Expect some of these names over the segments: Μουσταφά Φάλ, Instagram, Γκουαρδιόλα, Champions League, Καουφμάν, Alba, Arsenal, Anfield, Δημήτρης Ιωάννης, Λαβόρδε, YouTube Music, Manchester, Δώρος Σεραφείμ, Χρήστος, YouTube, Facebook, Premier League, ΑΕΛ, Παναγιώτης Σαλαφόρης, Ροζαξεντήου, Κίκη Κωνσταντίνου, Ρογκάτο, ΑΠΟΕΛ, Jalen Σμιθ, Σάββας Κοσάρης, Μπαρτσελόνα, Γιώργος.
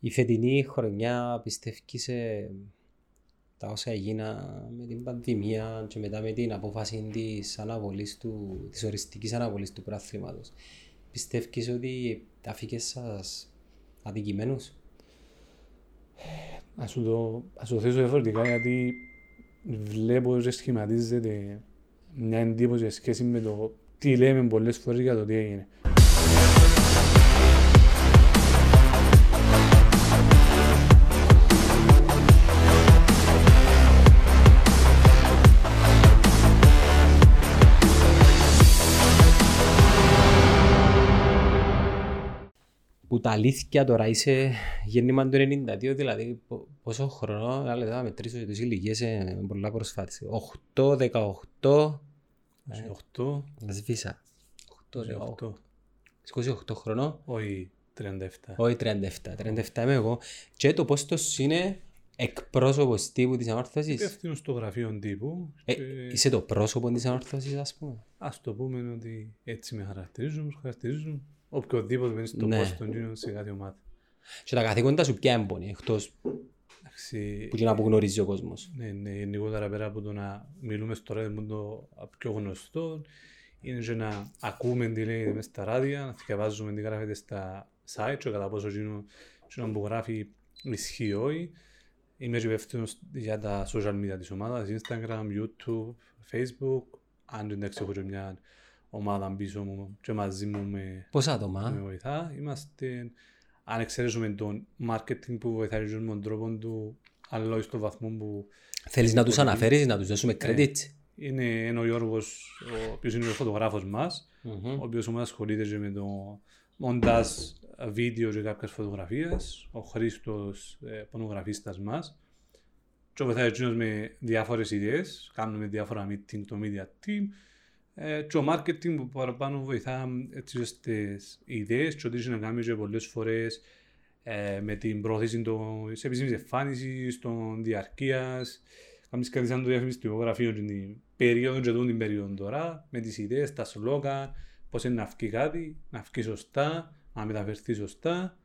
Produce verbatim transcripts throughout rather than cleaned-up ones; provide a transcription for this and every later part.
Η φετινή χρονιά πιστεύει σε τα όσα έγινα με την πανδημία και μετά με την απόφαση της, αναβολής του, της οριστικής αναβολής του πρωταθλήματος. Πιστεύεις ότι τα φύγες σας αδικημένους? Ας σου το, ας το θέσω διαφορετικά, γιατί βλέπω και σχηματίζεται μια εντύπωση σε σχέση με το τι λέμε πολλές φορές για το τι έγινε. Που τα αλήθεια τώρα είσαι γέννημα του ενενήντα δύο, δηλαδή πόσο χρονό, να λέτε να μετρήσω για τις ηλικίες, είναι πολλά προσφάτηση. οκτώ, δεκαοκτώ, είκοσι οκτώ, σβήσα. οκτώ, δεκαοκτώ. είκοσι οκτώ χρονών. Όχι τριάντα επτά. Όχι τριάντα επτά, τριάντα επτά είμαι εγώ. Και το πόστος είναι εκπρόσωπος τύπου της ανόρθωσης. Υπεύθυνος στο γραφείο τύπου. Ε, και... Είσαι το πρόσωπο της ανόρθωσης, ας πούμε. Ας το πούμε ότι έτσι με χαρακτηρίζουν, χαρακτηρίζουν. Οποιοδήποτε μένει στο ναι. Πόστο των Junior σε κάτι ομάδα. Και τα καθηκόντα σου πια έμπονη, εκτός Άξι... που και να απογνωρίζει ο κόσμος. Ναι, ναι, γενικότερα πέρα από το να μιλούμε στο ράδιο με το πιο γνωστό, είναι και να ακούμε τι λέγεται μέσα στα ράδια, να διαβάζουμε τι γράφεται στα site, και κατά πόσο Junior που γράφει ισχύει όχι. Είμαι υπεύθυνος για τα social media της ομάδας, Instagram, YouTube, Facebook, αν δεν έχω και μια ομάδα πίσω μου και μαζί μου με, με βοηθά. Είμαστε, αν εξαιρέσουμε τον marketing που βοηθάει τον τρόπο του, αλλά στον βαθμό που... Θέλεις να τους αναφέρεις, να τους δώσουμε credit. Είναι, είναι ο Γιώργος, ο οποίος είναι ο φωτογράφος μας, mm-hmm. ο οποίος όμως ασχολείται και με το μοντάζ βίντεο και κάποιες φωτογραφίες. Ο Χρήστος, πονογραφίστας μας. Και βοηθάει με διάφορες ιδέες, κάνουμε διάφορα meeting, το media team. Και ο marketing που παραπάνω βοηθά τις ιδέες και ότι συνεργάμε και πολλές φορές ε, με την πρόθεση της επίσημης εμφάνισης, των διαρκείας. Κάνεις κάτι σαν το διαφημιστικό γραφείο και την περίοδο και την περίοδο τώρα, με τις ιδέες, τα σλόγγαν, πώς είναι να βγει κάτι, να βγει σωστά, να μεταφερθεί σωστά.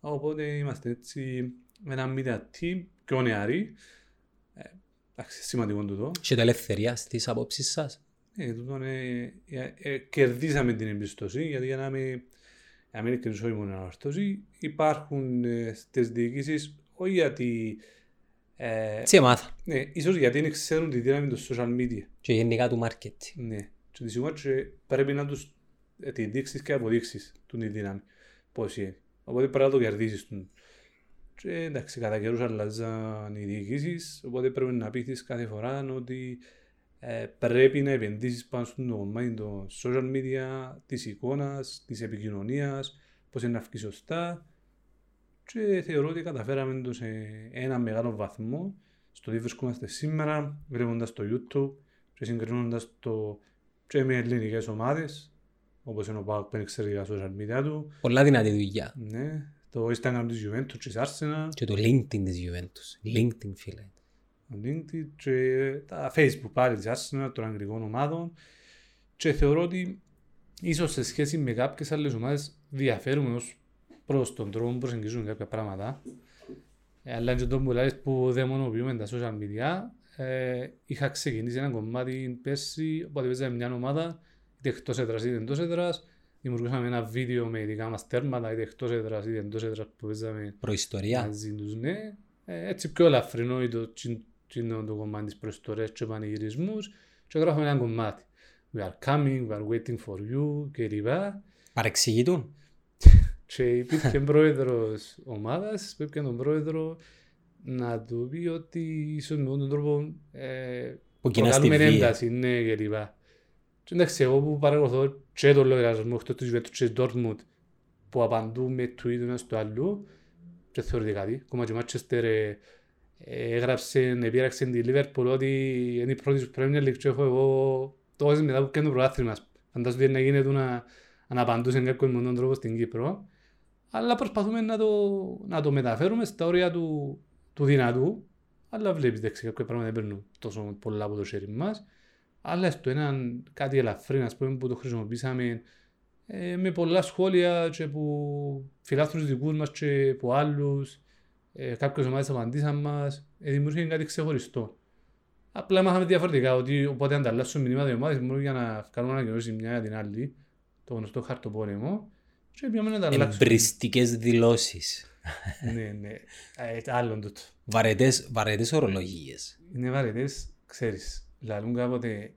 Οπότε είμαστε έτσι με ένα media team πιο νεαροί. Ε, σημαντικό το δω. Και τα ελευθερία στις απόψεις σας. Ε, τούτον, ε, ε, κερδίσαμε την εμπιστοσύνη, γιατί για να μην κερδίσει όχι μόνο αναρθώσει, υπάρχουν ε, στις διοικήσεις, όχι γιατί... Ε, τι μάθα. Ναι, ίσως γιατί δεν ξέρουν τη δύναμη των social media. Και γενικά του marketing. Ναι, και τη σιγά και πρέπει να τους ε, τη δείξεις και αποδείξεις του τη δύναμη, πώς είναι. Οπότε πρέπει να το κερδίσεις του. Και εντάξει, κατά καιρούς αλλάζαν οι διοικήσεις, οπότε πρέπει να πείθεις κάθε φορά ότι... Ε, πρέπει να επενδύσεις πάνω στον κομμάτι των social media, της εικόνας, της επικοινωνίας, πώς είναι να βγει σωστά. Και θεωρώ ότι καταφέραμε το σε ένα μεγάλο βαθμό στο τι βρισκόμαστε σήμερα, βλέποντας το YouTube και συγκρίνοντας το και με ελληνικές ομάδες, όπως είναι ο Πάκ που εξαιρετικά στα social media του. Πολλά δυνατή δουλειά. Ναι, το Instagram της Juventus, της Arsenal. Και το LinkedIn της Juventus. LinkedIn, φίλε. LinkedIn και τα Facebook πάλι της Arsenal, των αγγλικών ομάδων, και θεωρώ ότι ίσως σε σχέση με κάποιες άλλες ομάδες διαφέρουμε ως προς τον τρόπο που προσεγγίζουν κάποια πράγματα, αλλά και τον πολλές που δεν μονοποιούμε τα social media. ε, είχα ξεκινήσει ένα κομμάτι πέρσι, οπότε παίζαμε μια ομάδα είτε εκτός έδρας είτε εντός έδρας, δημιουργούσαμε ένα βίντεο με ειδικά μας τέρματα είτε εκτός έδρας είτε εντός έδρας που παίζαμε προϊστορία. Έτσι πιο ελαφρινό είναι το κομμάτι της προϊστορίας και πανηγυρισμούς, και γράφουμε ένα κομμάτι. We are coming, we are waiting for you κλπ. Παρεξηγητούν. Και υπήρχε πρόεδρος ομάδας, υπήρχε τον πρόεδρο να του πει ότι ίσως με τον τρόπο ε, προκαλούμε ένταση, ναι κλπ. Και εντάξει, εγώ που παρακολουθώ και τον λογαριασμό εκτός της Juventus και Dortmund που απαντούν με tweet ένα στο αλλού, και θεωρείται κάτι. Ακόμα και ο Μάντσεστερ έγραψε, επήραξε τη Λίβερπουλ ότι είναι η πρώτη της Πρέμιερ Λιγκ και έχω εγώ το όσο μετά που κάνω το πρωτάθλημα. Φαντάζομαι ότι να γίνεται να αναπαντούσε κάποιον με τον τρόπο στην Κύπρο. Αλλά προσπαθούμε να το, να το μεταφέρουμε στα όρια του, του δυνατού. Αλλά βλέπεις δεξιά, κάποια πράγματα δεν παίρνουν τόσο πολλά από το χέρι μας. Αλλά στο έναν κάτι ελαφρύ, να πούμε, που το χρησιμοποιήσαμε ε, με πολλά σχόλια και που φιλάθρους δικούς μας και από άλλους, ε, κάποιες ομάδες απαντήσαν μας, ε, δημιουργήθηκε κάτι ξεχωριστό. Απλά μάθαμε διαφορετικά, ότι οπότε ανταλλάσσουν μηνύματα οι ομάδες μόνο για να κάνουν ανακοινώσεις μια για την άλλη, το γνωστό χαρτοπόλεμο. Εμπριστικές δηλώσεις. Ναι, ναι. Άλλον τούτο. Βαρετές, βαρετές ορολογίες. Είναι βαρετές, ξέρεις. Λαλούν κάποτε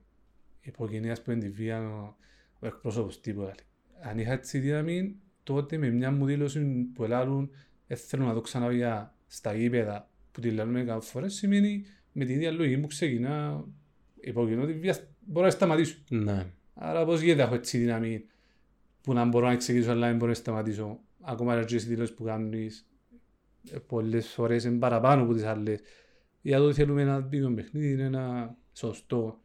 υπογενείας που εντυβίαν ο, ο εκπρόσωπος τίποτα. Αν είχα έτσι δύναμη, τότε με μια μου δήλωση που ελάλουν θέλω να το ξαναβγεί στα γήπεδα που τη λαλούν κάποιες φορές, σημαίνει με την ίδια λογική που ξεκινά υπογενειά ότι μπορώ να σταματήσω. Ναι. Άρα πώς γίνεται έχω έτσι δύναμη που να μπορώ να ξεκινήσω αλλά δεν μπορώ να σταματήσω. Ακόμα και οι δηλώσεις που κάνεις πολλές φορές είναι παραπάνω από τις άλλες. Για το ότι θέλουμε ένα δίκαιο παιχνίδι είναι ένα σωστό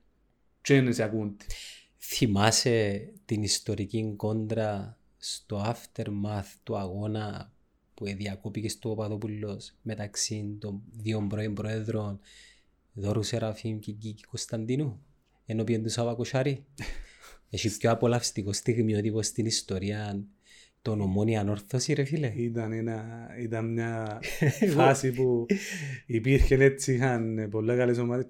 και να σε ακούνται. Θυμάσαι την ιστορική κόντρα στο aftermath του αγώνα που διακόπηκε στο Παπαδόπουλος μεταξύ των δύο πρώην προέδρων Δώρου Σεραφείμ και Κίκη Κωνσταντίνου ενώπιον του Σάβα Κοσάρη? Έχει πιο απολαυστικό στιγμιότυπο στην ιστορία των Ομόνιαν Όρθωση, ρε φίλε. Ήταν, ένα, ήταν μια φάση που υπήρχε, έτσι είχαν πολλά καλές ομάδες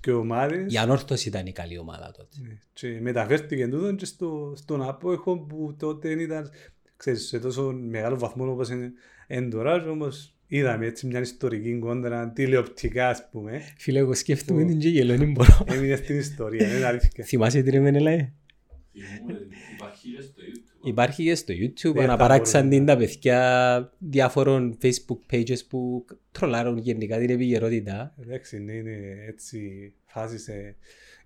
και ομάδες. Η Ανόρθωση ήταν η καλή ομάδα τότε. Και μεταφέρθηκε τούτον και στο, στον απόϊχο που τότε ήταν, ξέρεις, σε τόσο μεγάλο βαθμό όπως είναι εντοράζει, όμως είδαμε έτσι μια ιστορική κόντρα τηλεοπτικά, ας πούμε. Φίλε, εγώ σκέφτομαι την Τζιγελόνη, μπορώ. Έμεινε στην ιστορία, είναι αλήθεια. Θυμάσαι τι ρε Μενελάε? Υπάρχει και στο YouTube, αναπαράξαν την τα παιδιά διάφορων Facebook pages που τρολάρουν γενικά την επικαιρότητα. Εντάξει, είναι έτσι φάσεις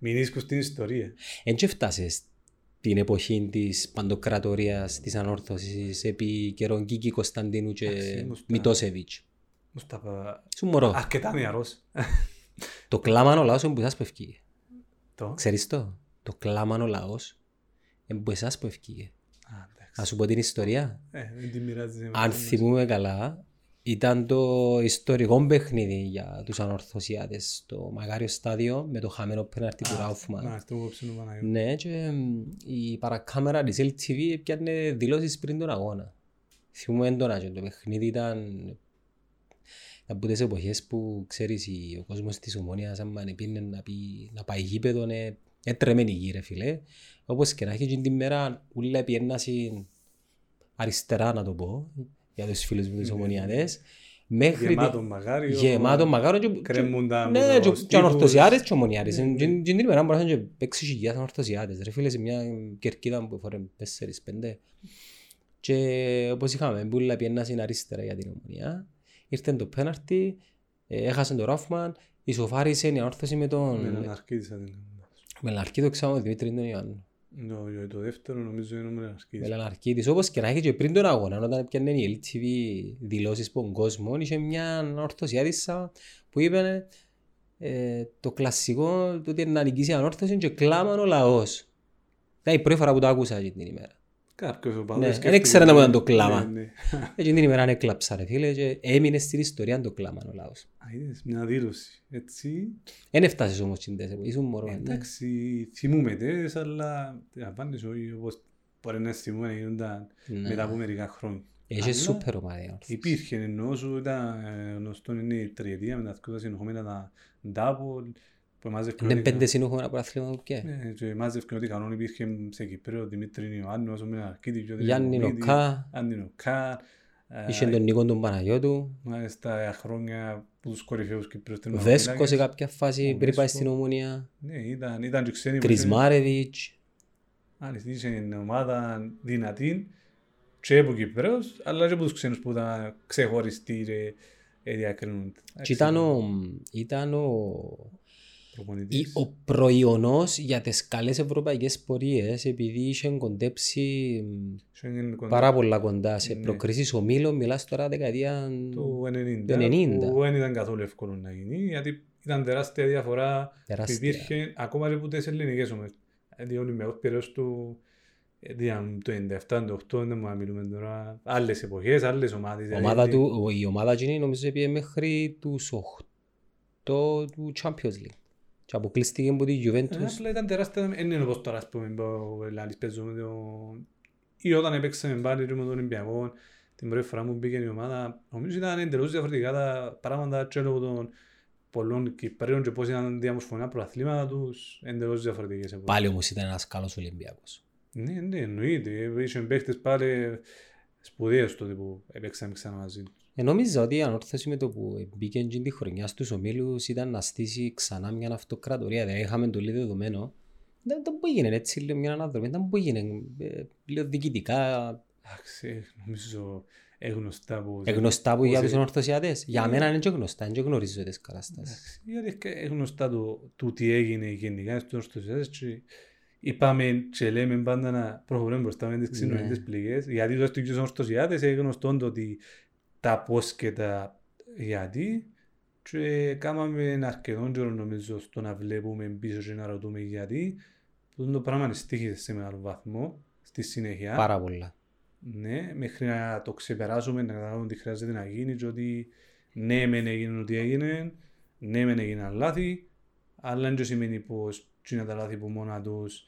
μηνίσκους στην ιστορία. Εν και φτάσεις την εποχή της παντοκρατορίας, της ανόρθωσης επί καιρών Κίκη Κωνσταντίνου και Μητόσεβιτς. Σου μωρό. Αρκετά νεαρός. Το κλάμαν ο λαός που σας πευκεί. Ξέρεις το, το κλάμαν ο λαός που εσάς που ευκήγε. Να σου πω την ιστορία. Ε, αν θυμούμε καλά, ήταν το ιστορικό παιχνίδι για τους ανορθωσιάτες στο Μαγάριο Στάδιο με το χαμένο πέναρτι του Καουφμάν. Ναι, και η παρακάμερα της ελ τι βι έπιανε δηλώσεις πριν τον αγώνα. Θυμούμε έντονα και το παιχνίδι ήταν από τις εποχές που ξέρεις ο κόσμος της Ομόνιας άμα πήγαινε να, να πάει γήπεδο είναι τρεμένη γύρε φίλε. Όπως και να έχει την μέρα ούλα πιένναση αριστερά να το πω για τους φίλους μου τους Ομονιάδες γεμάτο μαγάριο γεμάτο μαγάριο κρέμμουντα ναι και ανορθωσιάδες και Ομονιάδες την μέρα μπορούσαν και παίξεις χιλιάδες ανορθωσιάδες ρε φίλε σε μια κερκίδα που φορέμε τέσσερις πέντε και όπως είχαμε ούλα πιένναση αριστερά για την Ομονιά ήρθε το πέναρτι έχασαν τον Ράφμαν ισοφάρισε η ανόρθωση με τον Μελαναρκίδη, ξέρω, Δημήτρη τον Ιωάννου. Ναι, το δεύτερο νομίζω είναι ο Μελαναρκίδης. Μελαναρκίδης, όπως και να έχει και πριν τον αγώνα, όταν πιάνε η ελ τι βι δηλώσεις από τον κόσμο, είχε μια ορθωσιάτισσα που είπε ε, το κλασικό το ότι να νικήσει η ανόρθωση και κλάμαν ο λαός. Ήταν η πρώτη φορά που το άκουσα αυτή την ημέρα. Κάποιος ο Παδός. Δεν ήξερα να το κλάμα. Αυτή την ημέρα έκλαψα ρε φίλε και έμεινε στην ιστορία το κλάμαν ο λαός. Είδες μια δήλωση, έτσι. Εν έφτασες όμως τσιντές, ήσουν μωρό. Εντάξει, θυμούμε τες, αλλά απάντησε όχι όπως μπορεί να θυμούμε να γίνονταν μετά από μερικά χρόνια. Έχει σούπερ ομάδα. Υπήρχε εννοώ σου, ήταν γνωστό είναι η τριετία με τα δυο συνεχόμενα τα ντάμπολ. Είναι πέντε συνοχόμενα προαθλήματα και. Ναι, και μάζευκαν ότι κανόν υπήρχε σε Κυπρέο, Δημήτρη Ιωάννου, ο Μεναρκίδη, Γιάννη Νοκά, είχε τον Νίκο τον Παναγιώτου. Στα χρόνια που τους κορυφαίους Κυπρέους στην Ομονία. Βέσκο σε κάποια φάση πριν πάει στην Ομονία. Ναι, ήταν και ξένοι. Κρισμάρεβιτς. Αν είσαι ομάδα δυνατή και από Κυπρέους, αλλά και από τους ξένους που ήταν ξεχωριστοί και διακρίνονται. Ήταν ο... Ή ο προϊονός για τις καλές ευρωπαϊκές πορείες επειδή είχε κοντέψει πάρα πολλά κοντά σε προκρίσεις ομίλων, μιλάς τώρα δεκαετία του ενενήντα, που δεν ήταν καθόλου εύκολο να γίνει γιατί ήταν τεράστια διαφορά που υπήρχε ακόμα και από τις ελληνικές ομίλες. Δηλαδή όλοι με πέρας του το ενενήντα επτά ενενήντα οκτώ να μιλούμε τώρα άλλες εποχές, άλλες ομάδες. Η ομάδα γίνει νομίζω πήγε μέχρι τους οκτώ του Champions League. Και αποκλείστηκε από τη Γιουβέντους. Απλά ήταν τεράστια, δεν είναι όπως τώρα ας πούμε, που παίζω με το ή όταν έπαιξε με μπάλη με τον Ολυμπιακό, την πρώτη φορά μου μπήκε η ομάδα, νομίζω ήταν εντελώς διαφορετικά τα πράγματα και λόγω των πολλών Κυπρίων και πώς ήταν διαμορφωμένα προαθλήματα τους, εντελώς διαφορετικές. Πάλι όμως ήταν ένας καλός Ολυμπιακός. Ναι, ναι, εννοείται. Είχαν παίχτες πάλι σπουδαίους τότε που έπαιξαν ξανά μαζί τους. Νόμιζα ότι η ανόρθωση με το που μπήκε τη χρονιά στους ομίλους ήταν να στήσει ξανά μια αυτοκρατορία. Δεν είχαμε το λίγο δεδομένο. Δεν ήταν που έγινε έτσι, λέω μια ανάδρομη. Δεν ήταν που έγινε λίγο διοικητικά. Εντάξει, νομίζω εγνωστά που. Εγνωστά που για τους ανορθωσιατές. Για μένα είναι και γνωστά, δεν γνωρίζω τις καταστάσεις. Εγνωστά το τι έγινε γενικά στους ανορθωσιατές. Είπαμε και λέμε πάντα να προχωρούμε μπροστά με τις ξενοητές πληγές. Γιατί τώρα στους ανορθωσιατές είναι γνωστό ότι τα πώς και τα γιατί και κάναμε αρκετόν καιρό νομίζω στο να βλέπουμε πίσω και να ρωτούμε γιατί. Το πράγμα στήχησε σε μεγάλο βαθμό στη συνέχεια. Πάρα πολλά. Ναι, μέχρι να το ξεπεράσουμε, να καταλάβουμε ότι χρειάζεται να γίνει και ότι ναι μεν έγινε ό,τι έγινε, ναι μεν έγιναν λάθη, αλλά δεν σημαίνει πως είναι τα λάθη που μόνα τους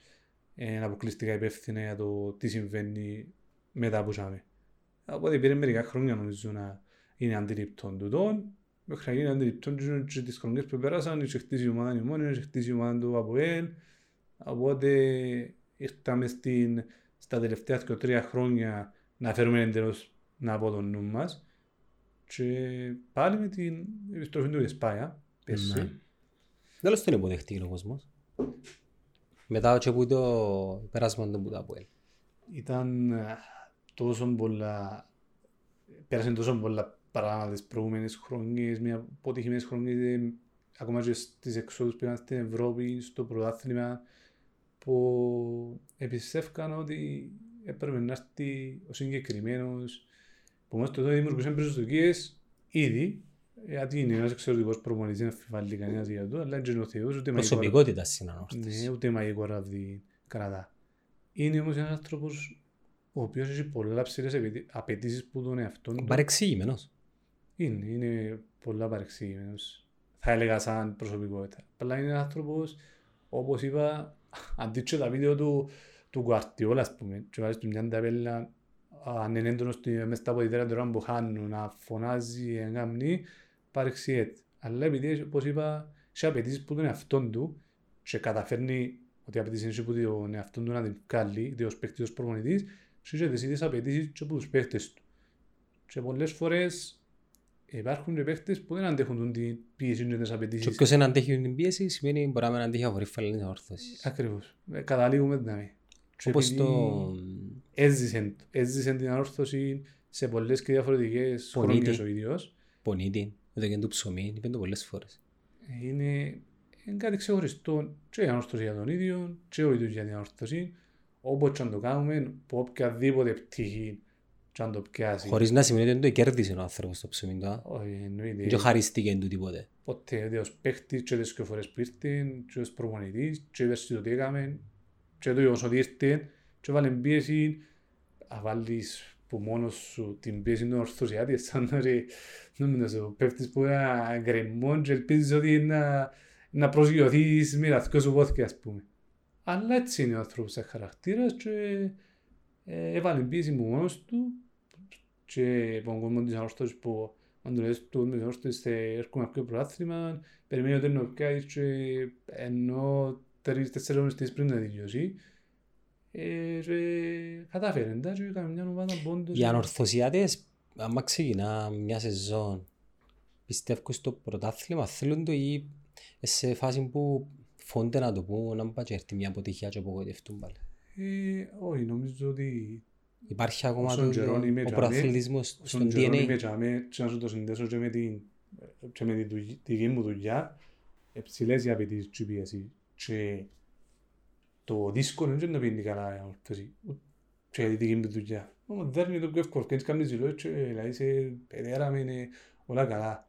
είναι αποκλειστικά υπεύθυνα για το τι συμβαίνει μετά που ζάμε. Οπότε πήρε μερικά χρόνια νομίζω να είναι αντιληπτών τούτων. Μέχρι να γίνει αντιληπτών και τις χρονιές που πέρασαν, είχε χτίσει η ομάδα νημόνια, είχε χτίσει η ομάδα του ΑΠΟΕΛ. Οπότε ήρθαμε στην, στα τελευταία και τρία χρόνια να φέρουμε εντελώς να πω τον νου μας. Και πάλι με την επιστροφή του Εσπάια, πέρσι. Τέλος τον υποδεχτεί ο κόσμος. Μετά από το πέρασμα του ΑΠΟΕΛ. Ήταν... τόσο πολλά, πέρασαν τόσο πολλά πράγματα τις προηγούμενες χρονιές, μια αποτυχημένες χρονιές, ακόμα και στις εξόδους που ήταν στην Ευρώπη, στο πρωτάθλημα, που επιστεύκαν ότι έπρεπε να έρθει ο συγκεκριμένος. Επομένως, τότε δημιουργούσαν προσδοκίες ήδη, γιατί είναι ένας εξαιρετικός προπονητής, δεν αμφιβάλλει κανένας για αυτό, αλλά είναι ο Θεός, ούτε προσωπικότητα συνανόρθες. Ναι, ούτε μαγικό ραβδί κρατά. Είναι όμως ένας άνθρωπος ο οποίος έχει πολλά ψηλές απαιτήσεις που τον εαυτόν του. Παρεξηγημένος. Είναι, είναι πολλά παρεξηγημένος. Θα έλεγα σαν προσωπικότητα. Απλά είναι ένας άνθρωπος, όπως είπα, αντίτσο τα βίντεο του, του Γκουαρδιόλα, ας πούμε. Και βάζει του μια ταπέλα, αν είναι έντονος μες τα ποδητέρα τώρα που χάνουν, να φωνάζει, να γαμνεί, παρεξηγείται. Αλλά επειδή, όπως είπα, έχει απαιτήσεις που τον εαυτόν του και καταφέρνει ότι η απαιτήση είναι που τον εαυτόν του να την βγάλει, διότι παίκτη ως προπονητής, και τις ίδιες απαιτήσεις και από τους παίχτες του. Και πολλές φορές υπάρχουν και παίχτες που δεν αντέχουν την πίεση και τις απαιτήσεις. Και ποιος δεν αντέχει την πίεση σημαίνει μπορεί να αντέχει αφορήφαλη ανόρθωση. Ακριβώς. Καταλήγουμε την αμή. Όπως το... Έζησαν, έζησαν την ανόρθωση σε πολλές και διαφορετικές χρόνιες ο ίδιος. Πονίτη, με το κέντρο ψωμί, είπε το πολλές φορές. Είναι, είναι κάτι ξεχωριστό και η ανόρθωση για τον ίδιο και ο ίδιος για την ανόρθωση. Όποτε αν το κάνουμε, που οποιαδήποτε πτυχή αν το πιάσει. Χωρίς να σημαίνει ότι δεν το κέρδισε ο άνθρωπος στο ψωμί του. Όχι, εννοείται. Δεν το χαρίστηκε του τίποτε. Ποτέ, διότι ως παίχτης και τις δύο φορές που ήρθαν, και ως προπονητής, και πέρσι το τι έκαμε, και το γεγονός ότι ήρθαν, και βάλε πίεση, να βάλεις που μόνος σου την πίεση των ορθωσιάτης, σαν να πέφτεις που ένα γκρεμμόν και ελπίζεις ότι να προσγειωθείς με τα δυο σου πόθηκες, ας πούμε. Αλλά έτσι είναι ο άνθρωπος σαν χαρακτήρας και έβαλε πίεση μου μόνος του και τον κόσμο της ανόρθωσης που αν το λες του με ανόρθωσης έρχομαι από το προάθλημα, περιμένει ο τέρνος πιάει και ενώ τρεις-τέσσερις ώρες πριν να δικαιώσει κατάφερε εντάξει και έκανε μια ομάδα πόντος. Οι ανορθωσιάτες, άμα ξεκινά μια σεζόν, πιστεύω στο πρωτάθλημα θέλουν το ή σε φάση που φόνται να το πω, να μην πατσέρθει μια αποτυχία και απογοητευτούν πάλι. Ε, όχι, νομίζω ότι υπάρχει ακόμα το, ο προαθλητισμός στον ντι εν έι. Είμαι τσάμε, και να σου το συνδέσω και με την, και με την δική μου δουλειά, ψηλές οι απαιτήσεις και πίεση. Και το δύσκολο είναι να πίνει καλά και τη δική μου δουλειά. Δεν είναι το πιο εύκολο, κάνεις κάποιες δηλώσεις και είσαι πεδέρα με όλα καλά.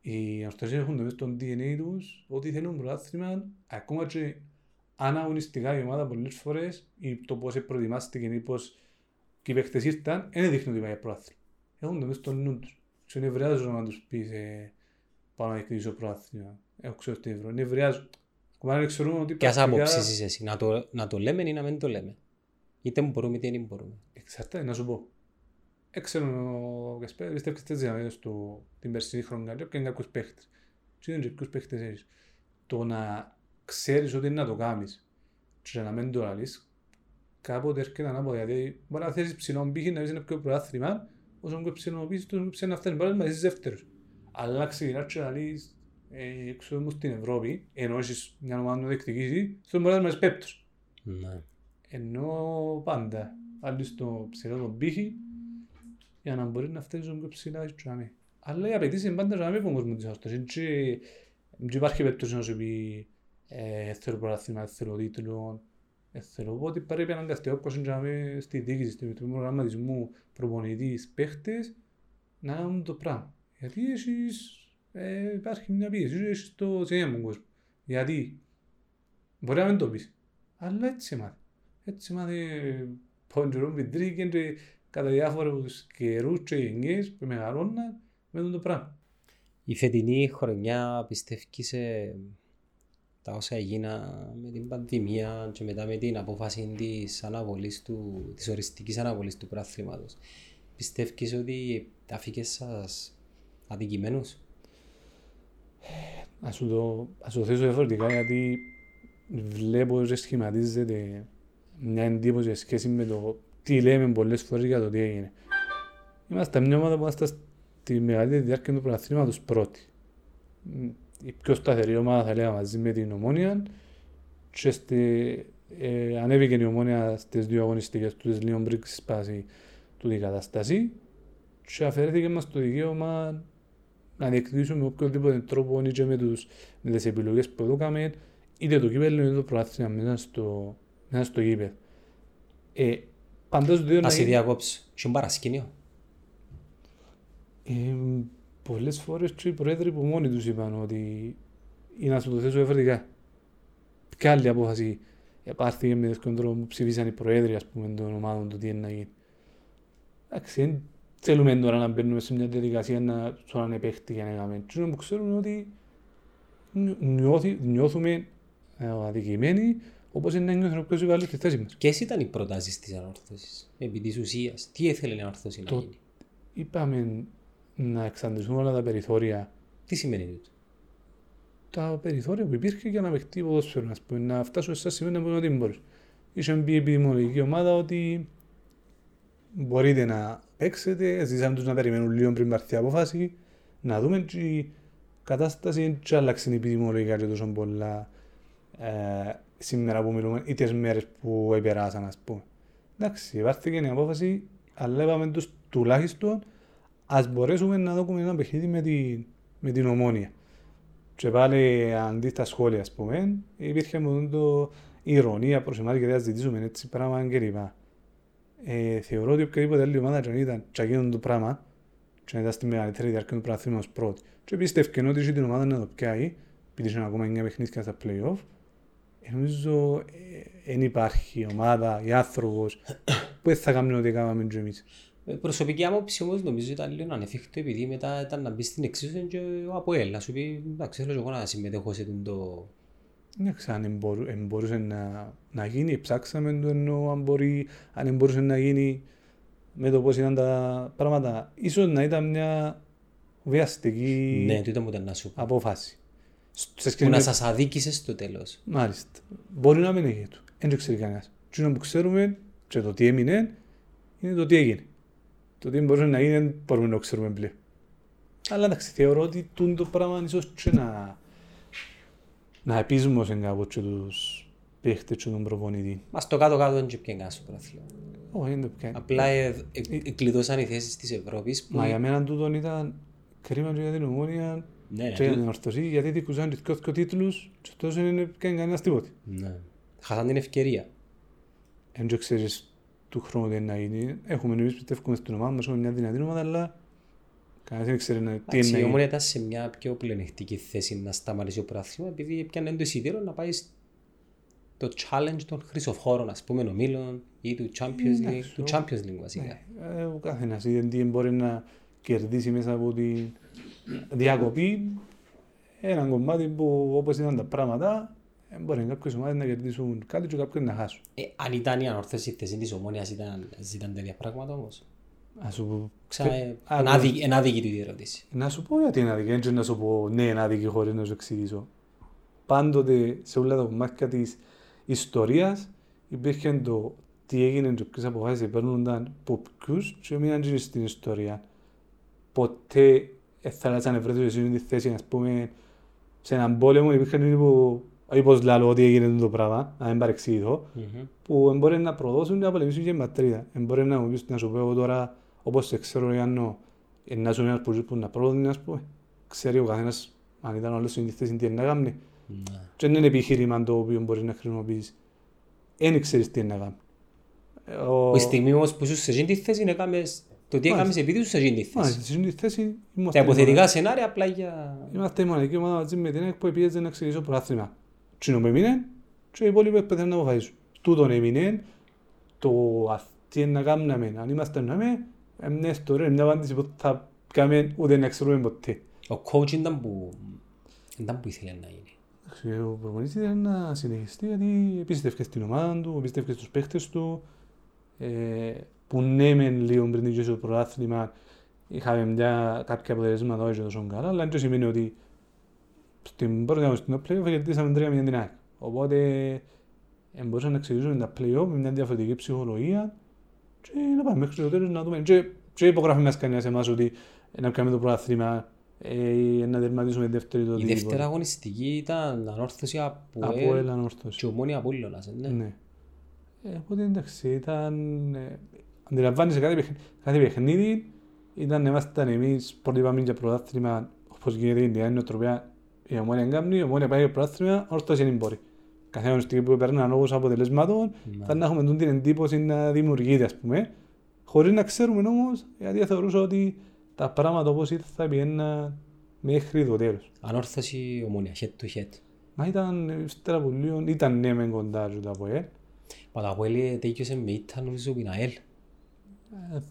Οι ανορθωσίες έχουν μέσα στον ντι εν έι τους ότι θέλουν πρωτάθλημα, ακόμα και αν αγωνιστικά η ομάδα πολλές φορές ή το πώς προετοιμάστηκε ή πώς και οι παίκτες ήρθαν, δεν δείχνουν ότι πάει πρωτάθλημα. Έχουν το μέσα στον νου τους. Και νευριάζουν να τους πεις πάνω να εκδικήσω πρωτάθλημα. Έχω ξέρω τι ευρώ. Νευριάζουν. Ακόμα δεν ξέρουν ότι... Ποιας άποψης είσαι εσύ, να το λέμε ή να μην το λέμε. Είτε μπορούμε είτε δεν μπορούμε. Εξαρτάται, να σου πω. Έξερνο ο Κασπέρα, πιστεύω στις διαμέτρες του την περσινή χρονιά και είναι κακούς παίχτες. Τι είναι κακούς παίχτες έχεις. Το να ξέρεις ότι είναι να το κάνεις και να μην το λαλείς, κάποτε έρχεται ανάποδα. Γιατί μπορεί να θέσεις ψηλόν πύχη να βρεις ένα πιο προάθλημα, όσο πιο ψηλόν πύχης, τόσο ψηλόν να φτάνεις. Μπορεί να είσαι δεύτερος. Αλλά ξεκινάς και να λύσεις εξόδεμος στην Ευρώπη, ενώ έχεις μια ομάδα να διεκδικήσεις, στον μπορεί να είσαι πέπτος. Ενώ πάντα πάλι στο ψηλό τον πύχη, για να μπορεί να φτάσεις πιο ψηλά και να μην. Αλλά οι απαιτήσεις είναι πάντα να μην πω όμως με τις αυτός. Δεν υπάρχει πέπτος να σου πει θέλω παραθήμα, θέλω τίτλο, θέλω πότε πρέπει να ανταστεί όπως είναι να μην στη διοίκηση, στη μητροπή προγραμματισμού, προπονητής, παίχτες, να κάνουν το πράγμα. Γιατί εσείς ε, υπάρχει μια πίεση, εσείς το συνέμουν κόσμο. Γιατί μπορεί να μην το πεις, αλλά έτσι μάθει. Έτσι μάθει πόντζερον πιτρίκεν και κατά διάφορους καιρούς και γενιές που μεγαλώναν με τον το πράγμα. Η φετινή χρονιά πιστεύει σε τα όσα έγιναν με την πανδημία και μετά με την απόφαση της, αναβολής του, της οριστικής αναβολής του πρωταθλήματος. Πιστεύεις ότι τα φύγες σας αντικειμένους? Ας σου το, ας το θέσω διαφορετικά, γιατί βλέπω ότι σχηματίζεται μια εντύπωση σε σχέση με το τι λέμε πολλές φορές για το τι έγινε. Είμαστε μια ομάδα που είμαστε στη μεγαλύτερη διάρκεια του πρωταθλήματος πρώτη. Η πιο σταθερή ομάδα θα λέγαμε μαζί με την Ομόνια και στη, ε, ανέβηκε η Ομόνια στις δύο αγωνιστικές του της Λίον Μπρίξης σπάση του την κατάσταση και αφαιρέθηκε μας το δικαίωμα να διεκδικήσουμε με οποιοδήποτε τρόπο είτε με, τους, με τις επιλογές που δώκαμε είτε το κύπελλο είτε το πρωτάθλημα μέσα στο, στο κήπεδο. Ε, να σε διακόψω, και παρασκήνιο. Ε, πολλές φορές και οι πρόεδροι που μόνοι τους είπαν ότι είναι να σου το θέσω εφορτικά. Ποια άλλη απόφαση πάρθηκε με τον τρόπο που ψηφίσαν οι πρόεδροι ας πούμε των ομάδων του τι είναι να γίνει. Εντάξει, θέλουμε τώρα να μπαίνουμε σε μια διαδικασία να σώναν επέχτη για να κάνουμε. Τι είναι που ξέρουμε ότι νιώθει, νιώθουμε αδικημένοι όπως είναι να νιώθουν ποιος υπάλληλοι στη θέση μας. Ποιες ήταν οι προτάσεις της ανόρθωσης, επί της ουσίας, τι ήθελε η ανόρθωση να γίνει? Είπαμε να εξαντληθούν όλα τα περιθώρια. Τι σημαίνει τούτο? Τα περιθώρια που υπήρχε για να παιχτεί ποδόσφαιρο, ας πούμε, να φτάσουν σε σημεία που είναι ότι μπορείς. Είχε μπει η επιδημιολογική ομάδα ότι μπορείτε να παίξετε, ζήσαμε τους να περιμένουν λίγο πριν πάρθει απόφαση, να δούμε και η κατάσταση και άλλαξε η επιδημιολογικά και τόσο πολλά ε, σήμερα που μιλούμε ή τις μέρες που επεράσαν, ας πούμε. Εντάξει, πάρθηκε η απόφαση, αλλά είπαμε τους τουλάχιστον ας μπορέσουμε να δούμε ένα παιχνίδι με, τη, με την Ομόνια. Και πάλι αντί στα σχόλια, ας πούμε, υπήρχε μόνο το ηρωνία προς εμάς γιατί ας ζητήσουμε έτσι πράγμα κλπ. Ε, θεωρώ ότι οποιαδήποτε άλλη ομάδα και αν ήταν και εκείνον το πράγμα και αν ήταν στη μεγαλύτερη διάρκεια του πρωταθλήματος πρώτη και πιστεύω ότι είχε την ομάδα να το πιάει επειδή είχε ακόμα εννιά παιχνίδια στα play-off, νομίζω δεν ε, υπάρχει ομάδα ή άνθρωπος που θα κάνουν ό,τι κάναμε και εμείς. Προσωπική άποψη όμως νομίζω ήταν λίγο ανεφίκτο επειδή μετά ήταν να μπει στην εξίσωση και ο Αποέλ να σου πει εντάξει θέλω εγώ να συμμετέχω σε το... Ναι, αν μπορούσε να, να γίνει, ψάξαμε το εννοώ αν, μπορεί, αν μπορούσε να γίνει με το πώς ήταν τα πράγματα. Ίσως να ήταν μια βιαστική ναι, το ήταν που ήταν να σου πω. Απόφαση. Που να με... σας αδίκησε στο τέλος. Μάλιστα. Μπορεί να μην έγινε του. Δεν το ξέρει κανένας. Τι που ξέρουμε και το τι έμεινε είναι το τι έγινε. Το τι μπορούσε να γίνει δεν μπορούμε να το ξέρουμε πλέον. Αλλά εντάξει, θεωρώ ότι το πράγμα ίσως και να... να επίσμωσαν κάποτε και τους παίχτες και τον προπονητή. Μας το κάτω-κάτω δεν και πιέγαν στο πράθλιο. Όχι, δεν το πιέγαν. Απλά εκλειδώσαν οι θέσεις της Ευρώπης που... Μα για μένα τούτον ήταν κρίμα για την Ομόνια και για την Ορθωσή, γιατί δικούσαν και δύο τίτλους και τόσο δεν πιέγαν κανένας τίποτε. Χάσαν την ευκαιρία. Εν και ξέρεις του χρόνου δεν είναι. Έχουμε εμείς πιστεύουμε στην ομάδα μας, έχουμε μια δυνατή ομάδα, αλλά... Η Ομόνια ήταν σε μια πιο πλεονεκτική θέση να σταματήσει το πρωτάθλημα επειδή έπιανε το εισιτήριο να πάει το challenge των χρυσοχώρων, ας πούμε, ομίλων ή του Champions League, του Champions League βασικά. Ο καθένας είδε τι μπορεί να κερδίσει μέσα από τη διακοπή. Ένα κομμάτι που όπως ήταν τα πράγματα μπορεί κάποιες ομάδες να κερδίσουν κάτι και κάποιες να χάσουν. Ε, αν ήταν η ανορθέση θέση της Ομόνοιας, ήταν, ήταν τέτοια πράγματα όμως. Να σου πω... Είναι άδικη του η ερώτηση. Να σου πω γιατί είναι άδικη. Έτσι να σου πω ναι, είναι άδικη χωρίς να σου εξηγήσω. Πάντοτε σε όλα τα κομμάτια της ιστορίας υπήρχε το τι έγινε και ποιες αποφάσεις παίρνονταν από ποιους και μείναν και στην ιστορία. Ποτέ θα λάτσαν ευρέθουσες τη θέση, ας πούμε, σε έναν πόλεμο υπήρχαν λίγο... Όπως λαλώ ότι έγινε το πράγμα, να μην παρεξηγηθώ, mm-hmm. που μπορεί να προδώσουν και να πολεμήσουν και η ματρίδα. Μπορεί να μου πεις να σου πω τώρα, όπως ξέρω Ιάννο, να σου είναι ένας πολίτης που να προδώνει, ας πούμε. Ξέρει ο καθένας, αν ήταν όλες οι συνήθειες, τι είναι να κάνει. Mm-hmm. Και είναι επιχείρημα το οποίο μπορεί να χρησιμοποιήσει. Δεν ξέρεις τι είναι να κάνει. Η στιγμή όμως που είσαι σε εκείνη τη θέση, να κάνεις... Το τι έκαμε επειδή σου σε γίνει τη θέση. Τα υποθετικά σενάρια απλά για... Είμαστε η μοναδική ομάδα με την ΕΚ που επίεζε να ξεκινήσω προάθλημα. Τσινό με μείνε και οι υπόλοιποι πέθανε να αποφασίσουν. Τούτον έμεινε, το τι να κάνουμε, αν είμαστε να με, μια ιστορία, μια απάντηση που θα κάνουμε ούτε να ξέρουμε ποτέ. Ο coach ήταν που ήθελε να γίνει. Ο προπονητής ήθελε να συνεχιστεί γιατί πίστευκε στην ομάδα του, πίστευκε στους παίχτες του. Που ναι μεν λίγο πριν και στο προάθλημα είχαμε μια, κάποια αποτελέσματα όχι τόσο καλά, αλλά αυτό σημαίνει ότι στην πρώτη αγωνιστή των play-off κερδίσαμε τρία μηδέν την ΑΕΚ. Οπότε μπορούσαν να ξεκινήσουν τα play-off με μια διαφορετική ψυχολογία και να πάμε μέχρι το τέλος να δούμε. Και, και υπογράφει μας κανένας εμάς ότι να κάνουμε το προάθλημα ή ε, να τερματίσουμε τη δεύτερη το τίποτα. Η δεύτερη αγωνιστική ήταν ανόρθωση από, από ε... και ομόνια από Λόλας, ναι. ναι. Ε, οπότε εντάξει ήταν... Ε, αντιλαμβάνεσαι κάθε, κάθε παιχνίδι, ήταν ήμασταν εμείς, πρώτοι πάμε για πρωτάθλημα, όπως γίνεται η νέα νοοτροπία, η Ομόνια εγκάμπνει, η Ομόνια πάει για πρωτάθλημα, όρθωση είναι μπορεί. Κάθε αγωνιστική που παίρνουν λόγω αποτελεσμάτων, mm. θα να έχουμε την εντύπωση να δημιουργείται, ας πούμε, χωρίς να ξέρουμε όμως, γιατί θεωρούσα ότι τα πράγματα όπως ήρθα θα πηγαίνουν μέχρι το τέλος. Ανόρθωση Ομόνια, head to head. Μα ήταν ύστερα που λίγο, ήταν ναι μεν κοντά του τα ΠΟΕΛ. Μα τα ΠΟΕΛ τέκειωσε με ήταν νομίζω π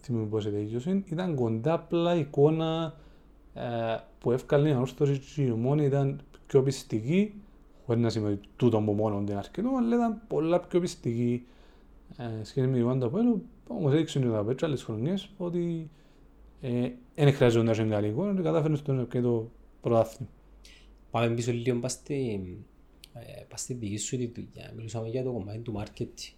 θυμούμε πώς έλεγχε, ήταν κοντά απλά η εικόνα ε, που εύκαλε η ανόρθωση και η Ομόνια ήταν πιο πιστική, χωρίς να σημαίνει τούτο από μόνο δεν αρκετό, αλλά ήταν πολλά πιο πιστική ε, σχέση με την εικόνα του Αποέλου, όμως έδειξε τα πέτσα άλλες χρονιές ότι δεν χρειάζονται να είναι καλή εικόνα και κατάφερνε στον αρκετό πρωτάθλημα. Πάμε πίσω λίγο, πας στη δική σου τη δουλειά, μιλούσαμε για το κομμάτι του marketing.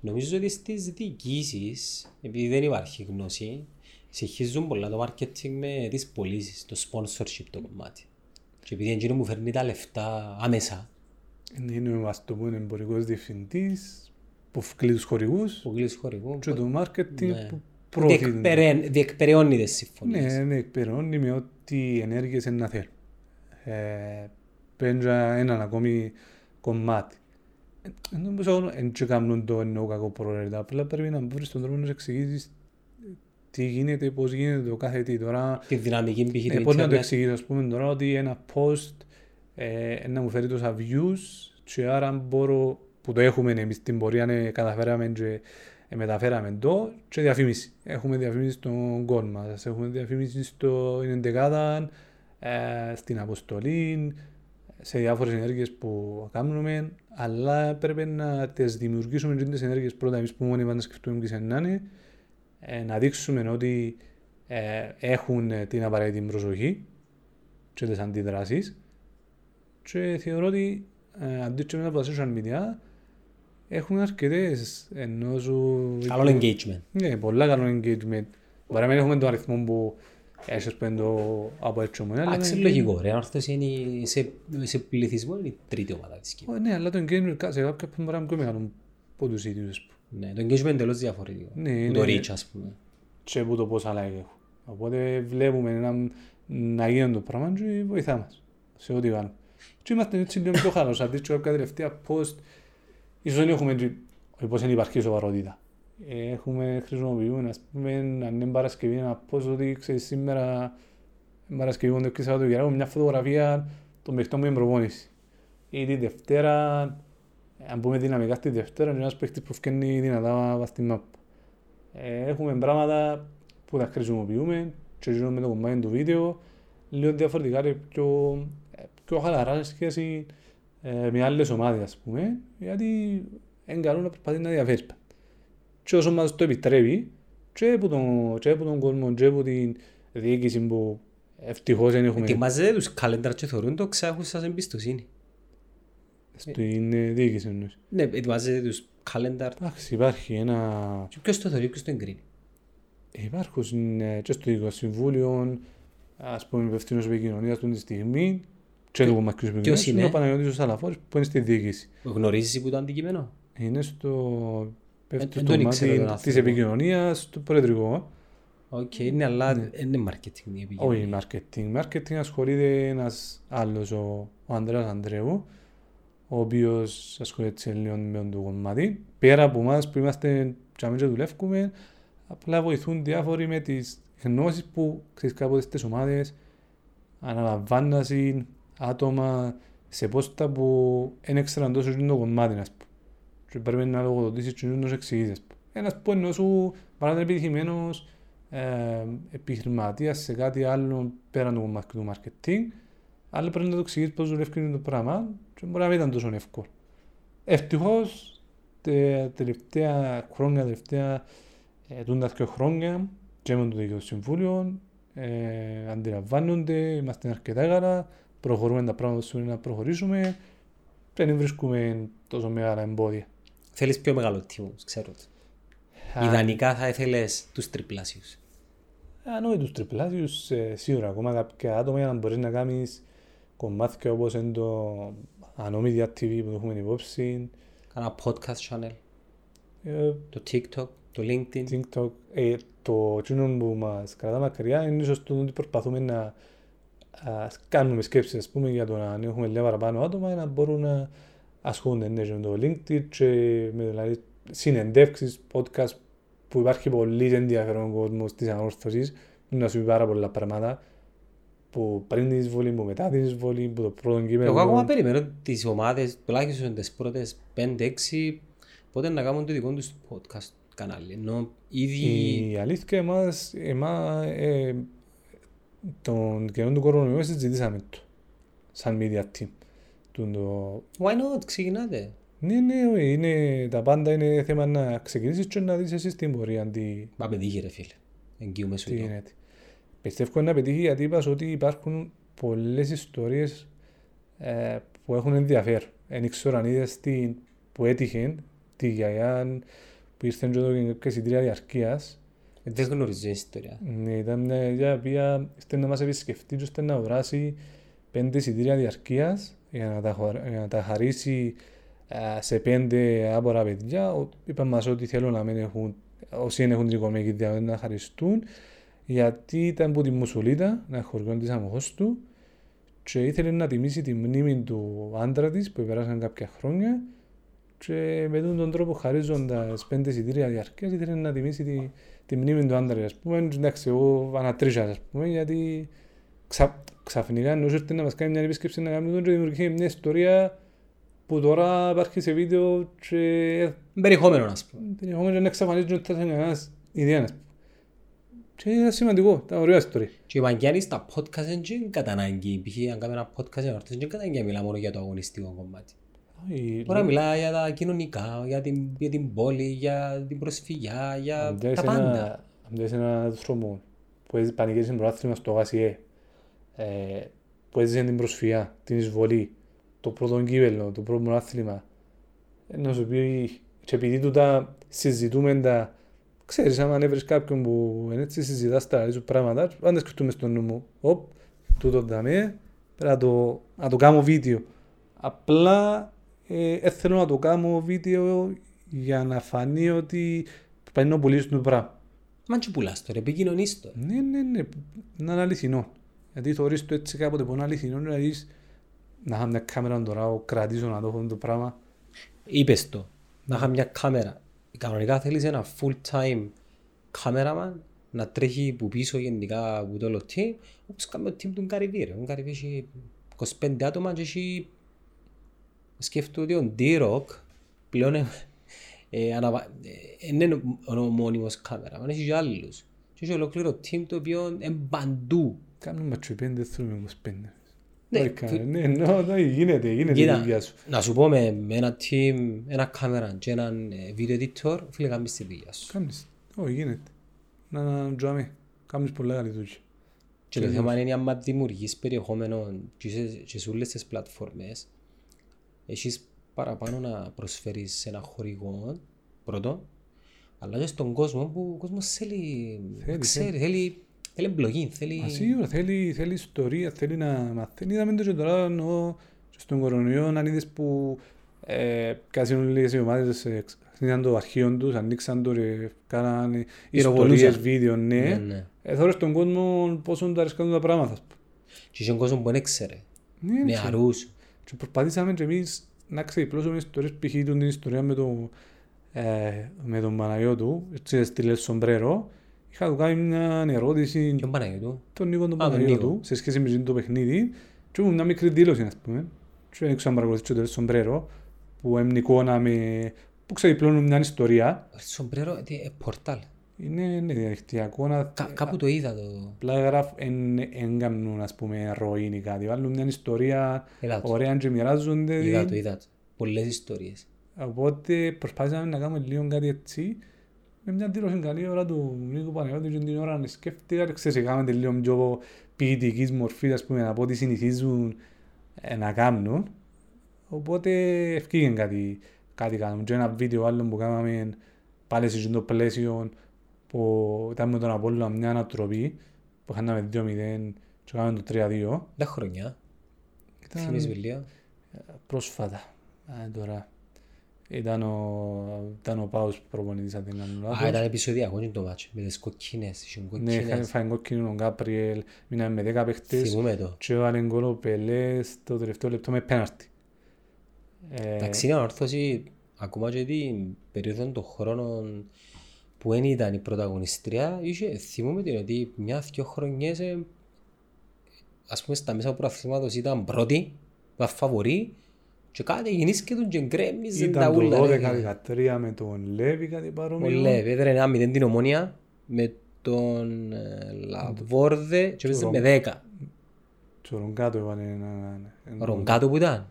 Νομίζω ότι στις διοικήσεις, επειδή δεν υπάρχει γνώση, συγχύζουν πολλά το marketing με τις πωλήσεις, το sponsorship το κομμάτι. Και επειδή εκείνο μου φέρνει τα λεφτά άμεσα. Είναι ο αστοπούν εμπορικός διευθυντής, που κλείνει τους χορηγούς, που κλείνει τους χορηγούς και το marketing ναι. που προωθείται. Διεκπεραιώνει τις συμφωνίες. Ναι, διεκπεραιώνει με ό,τι ενέργειες είναι να θέλουν. Ε, πέντρα έναν ακόμη κομμάτι. Δεν κάνουν το εννοώ κακό προέρετα, απλά πρέπει να βρεις τον τρόπο να σου εξηγήσεις τι γίνεται, πώς γίνεται το κάθε τι τώρα. Τη δυναμική επιχειρητή. Πώς να το εξηγήσω, ας πούμε τώρα ότι ένα post ε, να μου φέρει τόσα views και άρα μπορώ, που το έχουμε εμείς την πορεία να καταφέραμε και ε, μεταφέραμε το και διαφήμιση. Έχουμε διαφήμιση στον κόλ μας, έχουμε διαφήμιση στην εντεκάδα, ε, στην αποστολή, σε διάφορες ενέργειες που κάνουμε, αλλά πρέπει να τις δημιουργήσουμε και τις ενέργειες πρώτα εμείς που μόνοι μας να σκεφτούμε και σε να είναι, να δείξουμε ότι ε, έχουν την απαραίτητη προσοχή και τις αντιδράσεις και θεωρώ ότι ε, αντίτσομενα από τα social media έχουν αρκετές ενώ σου... Καλό engagement. Ναι, πολλά καλό engagement. Μπορεί να έχουμε τον αριθμό που έχεις πέντο από έτσι ομονία. Αξιολογικό ρε, ανόρθωση είναι σε πληθυσμό, είναι η τρίτη ομάδα της Κύπρου. Ναι, αλλά το engagement σε κάποια που μπορεί να πιο μεγάλο από τους ίδιους. Ναι, το engagement είναι τελώς διαφορετικό. Το reach ας πούμε. Και που το πόσα like έχω. Οπότε βλέπουμε να γίνει το πράγμα και βοηθά μας σε ό,τι κάνουμε. Και είμαστε έτσι λίγο πιο χαλός, αντί και κάποια τελευταία post. Ίσως δεν έχουμε, όπως δεν υπάρχει σοβαρότητα. Έχουμε χρησιμοποιούν, ας πούμε, αν είναι Παρασκευή, να πω ότι ξέρεις σήμερα Παρασκευή και Σαββατοκυριακό μια φωτογραφία των παιχτών που είναι προπόνηση. Ή τη Δευτέρα, αν πούμε δυναμικά στη Δευτέρα, είναι ένας παίχτης που φκένει δυνατά στη map. Έχουμε πράγματα που τα χρησιμοποιούμε και γίνουμε το κομμάτι του βίντεο, λίγο διαφορετικά, πιο, πιο χαλαρά σχέση ε, με άλλες ομάδες, ας πούμε, γιατί είναι καλό να προσπαθεί να διαφέρει. Και όσο μας το επιτρέπει, και από τον, τον κόσμο, και από την διοίκηση που ευτυχώς δεν έχουμε... Ετοιμάζετε τους καλέντρα και θεωρούν το ξέχουσας εμπιστοσύνη. Στην ε... διοίκηση εννοείς. Ναι, ετοιμάζετε τους καλέντρα. Άχι, υπάρχει ένα... Και ποιος το θεωρεί, ποιος το εγκρίνει. Υπάρχουν και στο συμβούλιο, ας πούμε, υπευθύνος επικοινωνίας του τη στιγμή, και το κομμάτι του επικοινωνίας, είναι ο Παναγιώτης ο Σαλαφόρης που είναι στη διοίκηση. Γνωρίζεις που το αντικείμενο. Είναι στο... Πέφτει στο κομμάτι της επικοινωνίας, του προεδρικού. Οκ, είναι, αλλά δεν είναι marketing η επικοινωνία. Όχι, marketing. Marketing ασχολείται ένας άλλος, ο Ανδρέας Ανδρέου, ο οποίος ασχολείται λίγο με το κομμάτι. Πέρα από εμάς που είμαστε και αμέσως δουλεύουμε, απλά βοηθούν διάφοροι με τις γνώσεις που ξέρεις κάποτε στις ομάδες, αναλαμβάνασαν άτομα σε πόστα που δεν έξεραν τόσο το κομμάτι, ας πούμε. Και πρέπει να λογοδοτήσεις και να σου εξηγήσεις. Ένας που ενώ σου παράδειγμα επιτυχημένος ε, επιχειρηματίας σε κάτι άλλο πέραν του, του μαρκετίνγκ, αλλά πρέπει να το εξηγήσεις πώς δουλεύει το πράγμα και μπορεί να μην ήταν τόσο εύκολο. Ευτυχώς, τα τελευταία χρόνια, τελευταία ε, τούντα δύο χρόνια και με το Διοικητικό Συμβούλιο ε, αντιλαμβάνονται, είμαστε αρκετά καλά, προχωρούμε τα πράγματα που να προχωρήσουμε και δεν βρίσκουμε τόσο μεγάλα εμπόδια. Θέλεις πιο μεγάλο τίμο, ξέρω. Α, ιδανικά θα ήθελες τους τριπλάσιους. Αν όχι τους τριπλάσιους, ε, σίγουρα ακόμα κάποια άτομα για να μπορείς να κάνεις κομμάτια όπως είναι το Ανόμιδια τι βι που το έχουμε υπόψη. Κάνα podcast channel, ε, το TikTok, το LinkedIn. TikTok, ε, το κοινό που μας κρατά μακριά είναι ίσως το ότι προσπαθούμε να α, κάνουμε σκέψεις, ας πούμε, για το να έχουμε λίγο παραπάνω άτομα να μπορούν να ασχολούνται ναι, με το LinkedIn και με δηλαδή, συνεντεύξεις, podcast που υπάρχει πολύ ενδιαφέρον κόσμο της ανόρθωσης να σου πει πάρα πολλά πράγματα που πριν την εισβολή, που μετά την εισβολή, που το πρώτο κείμενο. Εγώ ακόμα περιμένω τις ομάδες, τουλάχιστον τις πρώτες πέντε έξι, πότε να κάνουν το δικό τους podcast κανάλι. Ενώ ήδη... Η αλήθεια εμάς, εμά, ε, τον καιρό του κορονοϊού συζητήσαμε το, σαν media team. Το... Why not, ξεκινάτε. Ναι, ναι, είναι, τα πάντα είναι θέμα να ξεκινήσεις και να δεις εσείς την πορεία. Αντί... Μα πετύχει ρε φίλε, εγγύουμε σου το. Πιστεύω να πετύχει γιατί είπας ότι υπάρχουν πολλές ιστορίες ε, που έχουν ενδιαφέρον. Εν ήξερα αν είδες που έτυχε, τη γιαγιά που ήρθε και συντρία διαρκείας. Δεν γνωρίζει η ιστορία. Ναι, ήταν μια γιαγιά που ήρθε να μας επισκεφτεί και ώστε να αγοράσει πέντε συντρία διαρκείας. Για να, τα χωρ... για να τα χαρίσει σε πέντε άπορα παιδιά. Είπαν μας ότι θέλουν να μην έχουν, όσοι δεν έχουν την οικονομική διαδρομή να χαριστούν, γιατί ήταν από τη Μουσουλίτα, να χωριών της αμοχώς του, και ήθελε να τιμήσει τη μνήμη του άντρα της που περάσαν κάποια χρόνια, και με τον τρόπο χαρίζοντας πέντε συντήρια διαρκές ήθελε να τιμήσει τη, τη μνήμη του άντρα, ας πούμε. Εντάξει, εγώ ανατρίσα, ας πούμε, γιατί ξα... Ξαφνικά ενώ ήρθε να μας κάνει μια επίσκεψη να κάνουμε τον και δημιουργήθηκε μια ιστορία που τώρα υπάρχει σε βίντεο και... Περιεχόμενο, ας πούμε. Περιεχόμενο να εξαφανίζουν ότι θα είναι ένας ιδέας. Και είναι σημαντικό, ήταν ωραία ιστορία. Και οι Μαγκιάνοι στα podcast δεν κατά ανάγκη. Π.χ. αν κάνουμε ένα podcast για ορθές δεν κατά ανάγκη να μιλά μόνο για το αγωνιστικό κομμάτι. Μπορεί να μιλά για τα κοινωνικά, για την, για την πόλη, για την προσφυγιά, για τα πάντα. Αντέχεις έναν δρόμο που πανηγύρισε προάθλημα στο ΓΑΣΙΕ. Ε, που έζησε την προσφυγιά, την εισβολή, το πρώτο κύπελλο, το πρώτο άθλημα, να σου πει και επειδή του τα συζητούμε τα... Ξέρεις, άμα έβρεις κάποιον που έτσι συζητάς τα ίδια πράγματα, πάντα σκεφτούμε στον νου μου, οπ, τούτο δάμε, πρέπει να το κάνω βίντεο. Απλά ε, θέλω να το κάνω βίντεο για να φανεί ότι πρέπει να πουλήσω το πράγμα. Μα και πουλάς τώρα, επικοινωνείς τώρα. Ναι, ναι, ναι, να είναι αληθινό. Γιατί θεωρείς το έτσι κάποτε που είναι αληθινό να δεις να είχα μια κάμερα τώρα, κρατήσω να το έχω το πράγμα. Είπες το, να είχα μια κάμερα. Κανονικά θέλεις ένα full-time cameraman να τρέχει που πίσω γενικά από το όλο team, όπως κάνουμε το team του Γκαριβίρ. Ο Γκαριβίρ έχει είκοσι πέντε άτομα και έχει... Σκέφτομαι ότι ο D-Rock πλέον δεν είναι ο μόνιμος κάμερα, αλλά έχει και άλλους. Και έχει ολοκληρό team το οποίο είναι παντού. Κάνουμε ματσοπέντε, θέλουμε είκοσι πέντε. Ναι, γίνεται, γίνεται η δουλειά σου. Να σου πω με ένα team, ένα κάμερα και έναν βίντεο editor, φίλε, κάνεις τη δουλειά σου. Κάνεις, όχι γίνεται. Να ντουάμε, κάνεις πολλά καλή δουλειά. Και το θέμα είναι άμα δημιουργείς περιεχόμενο και σε όλες τις πλατφόρμες, έχεις παραπάνω να προσφέρεις σε ένα χορηγό, πρώτο, αλλά και στον κόσμο που ο κόσμος θέλει, ξέρει, θέλει... Θέλει εμπλογή, θέλει... Μα σίγουρα, θέλει, θέλει ιστορία, θέλει να μαθαίνει. Είδαμε το και τώρα, εννοώ, στον κορονοϊό, αν είδες που ε, κάσινουν λίγες οι ομάδες, ανοίξαν το αρχείο τους, ανοίξαν το, ρε, κάνανε ιστορίες, βίντεο, ναι. ναι, ναι. Ε, θέλω στον κόσμο πόσο του αρέσκαν τα πράγματα. Και στον κόσμο που δεν ξέρε, ναι, νεαρούς. Και προσπαθήσαμε και εμείς να ξεδιπλώσουμε ιστορίες, π.χ. την ιστορία με, το, ε, με τον Παναγιώτου, έτσι στείλε σομπρέρο. Είχα του κάνει μια ερώτηση τον Νίκο τον Παναγιώτου σε σχέση με το παιχνίδι και μου μια μικρή δήλωση, ας πούμε. Και έξω να παρακολουθήσω το σομπρέρο που έμεινε εικόνα με... που ξεδιπλώνουν μια ιστορία. Το σομπρέρο είναι πορτάλ. Είναι διαδικτυακό. Κάπου το είδα το... Πλάγραφ έγκαμνουν, ας πούμε, ροή ή κάτι. Βάλουν μια ιστορία ωραία και μοιράζονται. Είδα το, είδα το. Πολλές ιστορίες. Οπότε προσπάθησαμε να κάνουμε λίγο κάτι έτσι. Με μια δήλωση καλή ώρα του Νίκου Παναγιώτη και την ώρα να σκέφτηκα, ξέρεις, κάνετε λίγο πιο ποιητικής μορφής, ας πούμε, από ό,τι συνηθίζουν να κάνουν. Οπότε ευκήγεν κάτι, κάτι κάνουμε. Και ένα βίντεο άλλο που κάναμε πάλι σε το πλαίσιο που ήταν με τον Απόλλωνα μια ανατροπή που είχαμε δύο μηδέν και κάναμε το τρία δύο. Τα χρονιά. Θυμίζεις βιβλία. Πρόσφατα. Τώρα. Ήταν ο, ο Πάος προπονητής Αθηνών. Α, ήταν επεισοδιακό το μάτσο, με τις κοκκίνες. Ναι, φάγαν κοκκίνο ο Γκάπριελ, μείναμε με δέκα παίχτες και έβαλαν γκολ ο Πελές στο τελευταίο λεπτό με πέναρτη. Εντάξει, είναι ανόρθωση ακόμα και την περίοδο των χρόνων που δεν ήταν η πρωταγωνιστρία. Θυμούμε την ότι μια-δυο χρονιές, ας πούμε, στα μέσα του προαθλήματος ήταν πρώτη, ήταν φαβορή. Και κάτι γεννήσκετον και γκρέμιζε ήταν τα ούλα. Ήταν το δώδεκα δεκατρία με τον Λέβη κάτι παρόμοιο. Ο Λέβη έδερε ένα μηδέν την Ομόνια με τον Λαβόρδε και έπαιζε με δέκα. Και ο Ρογκάτο έβαλε ένα... Ρογκάτο που ήταν.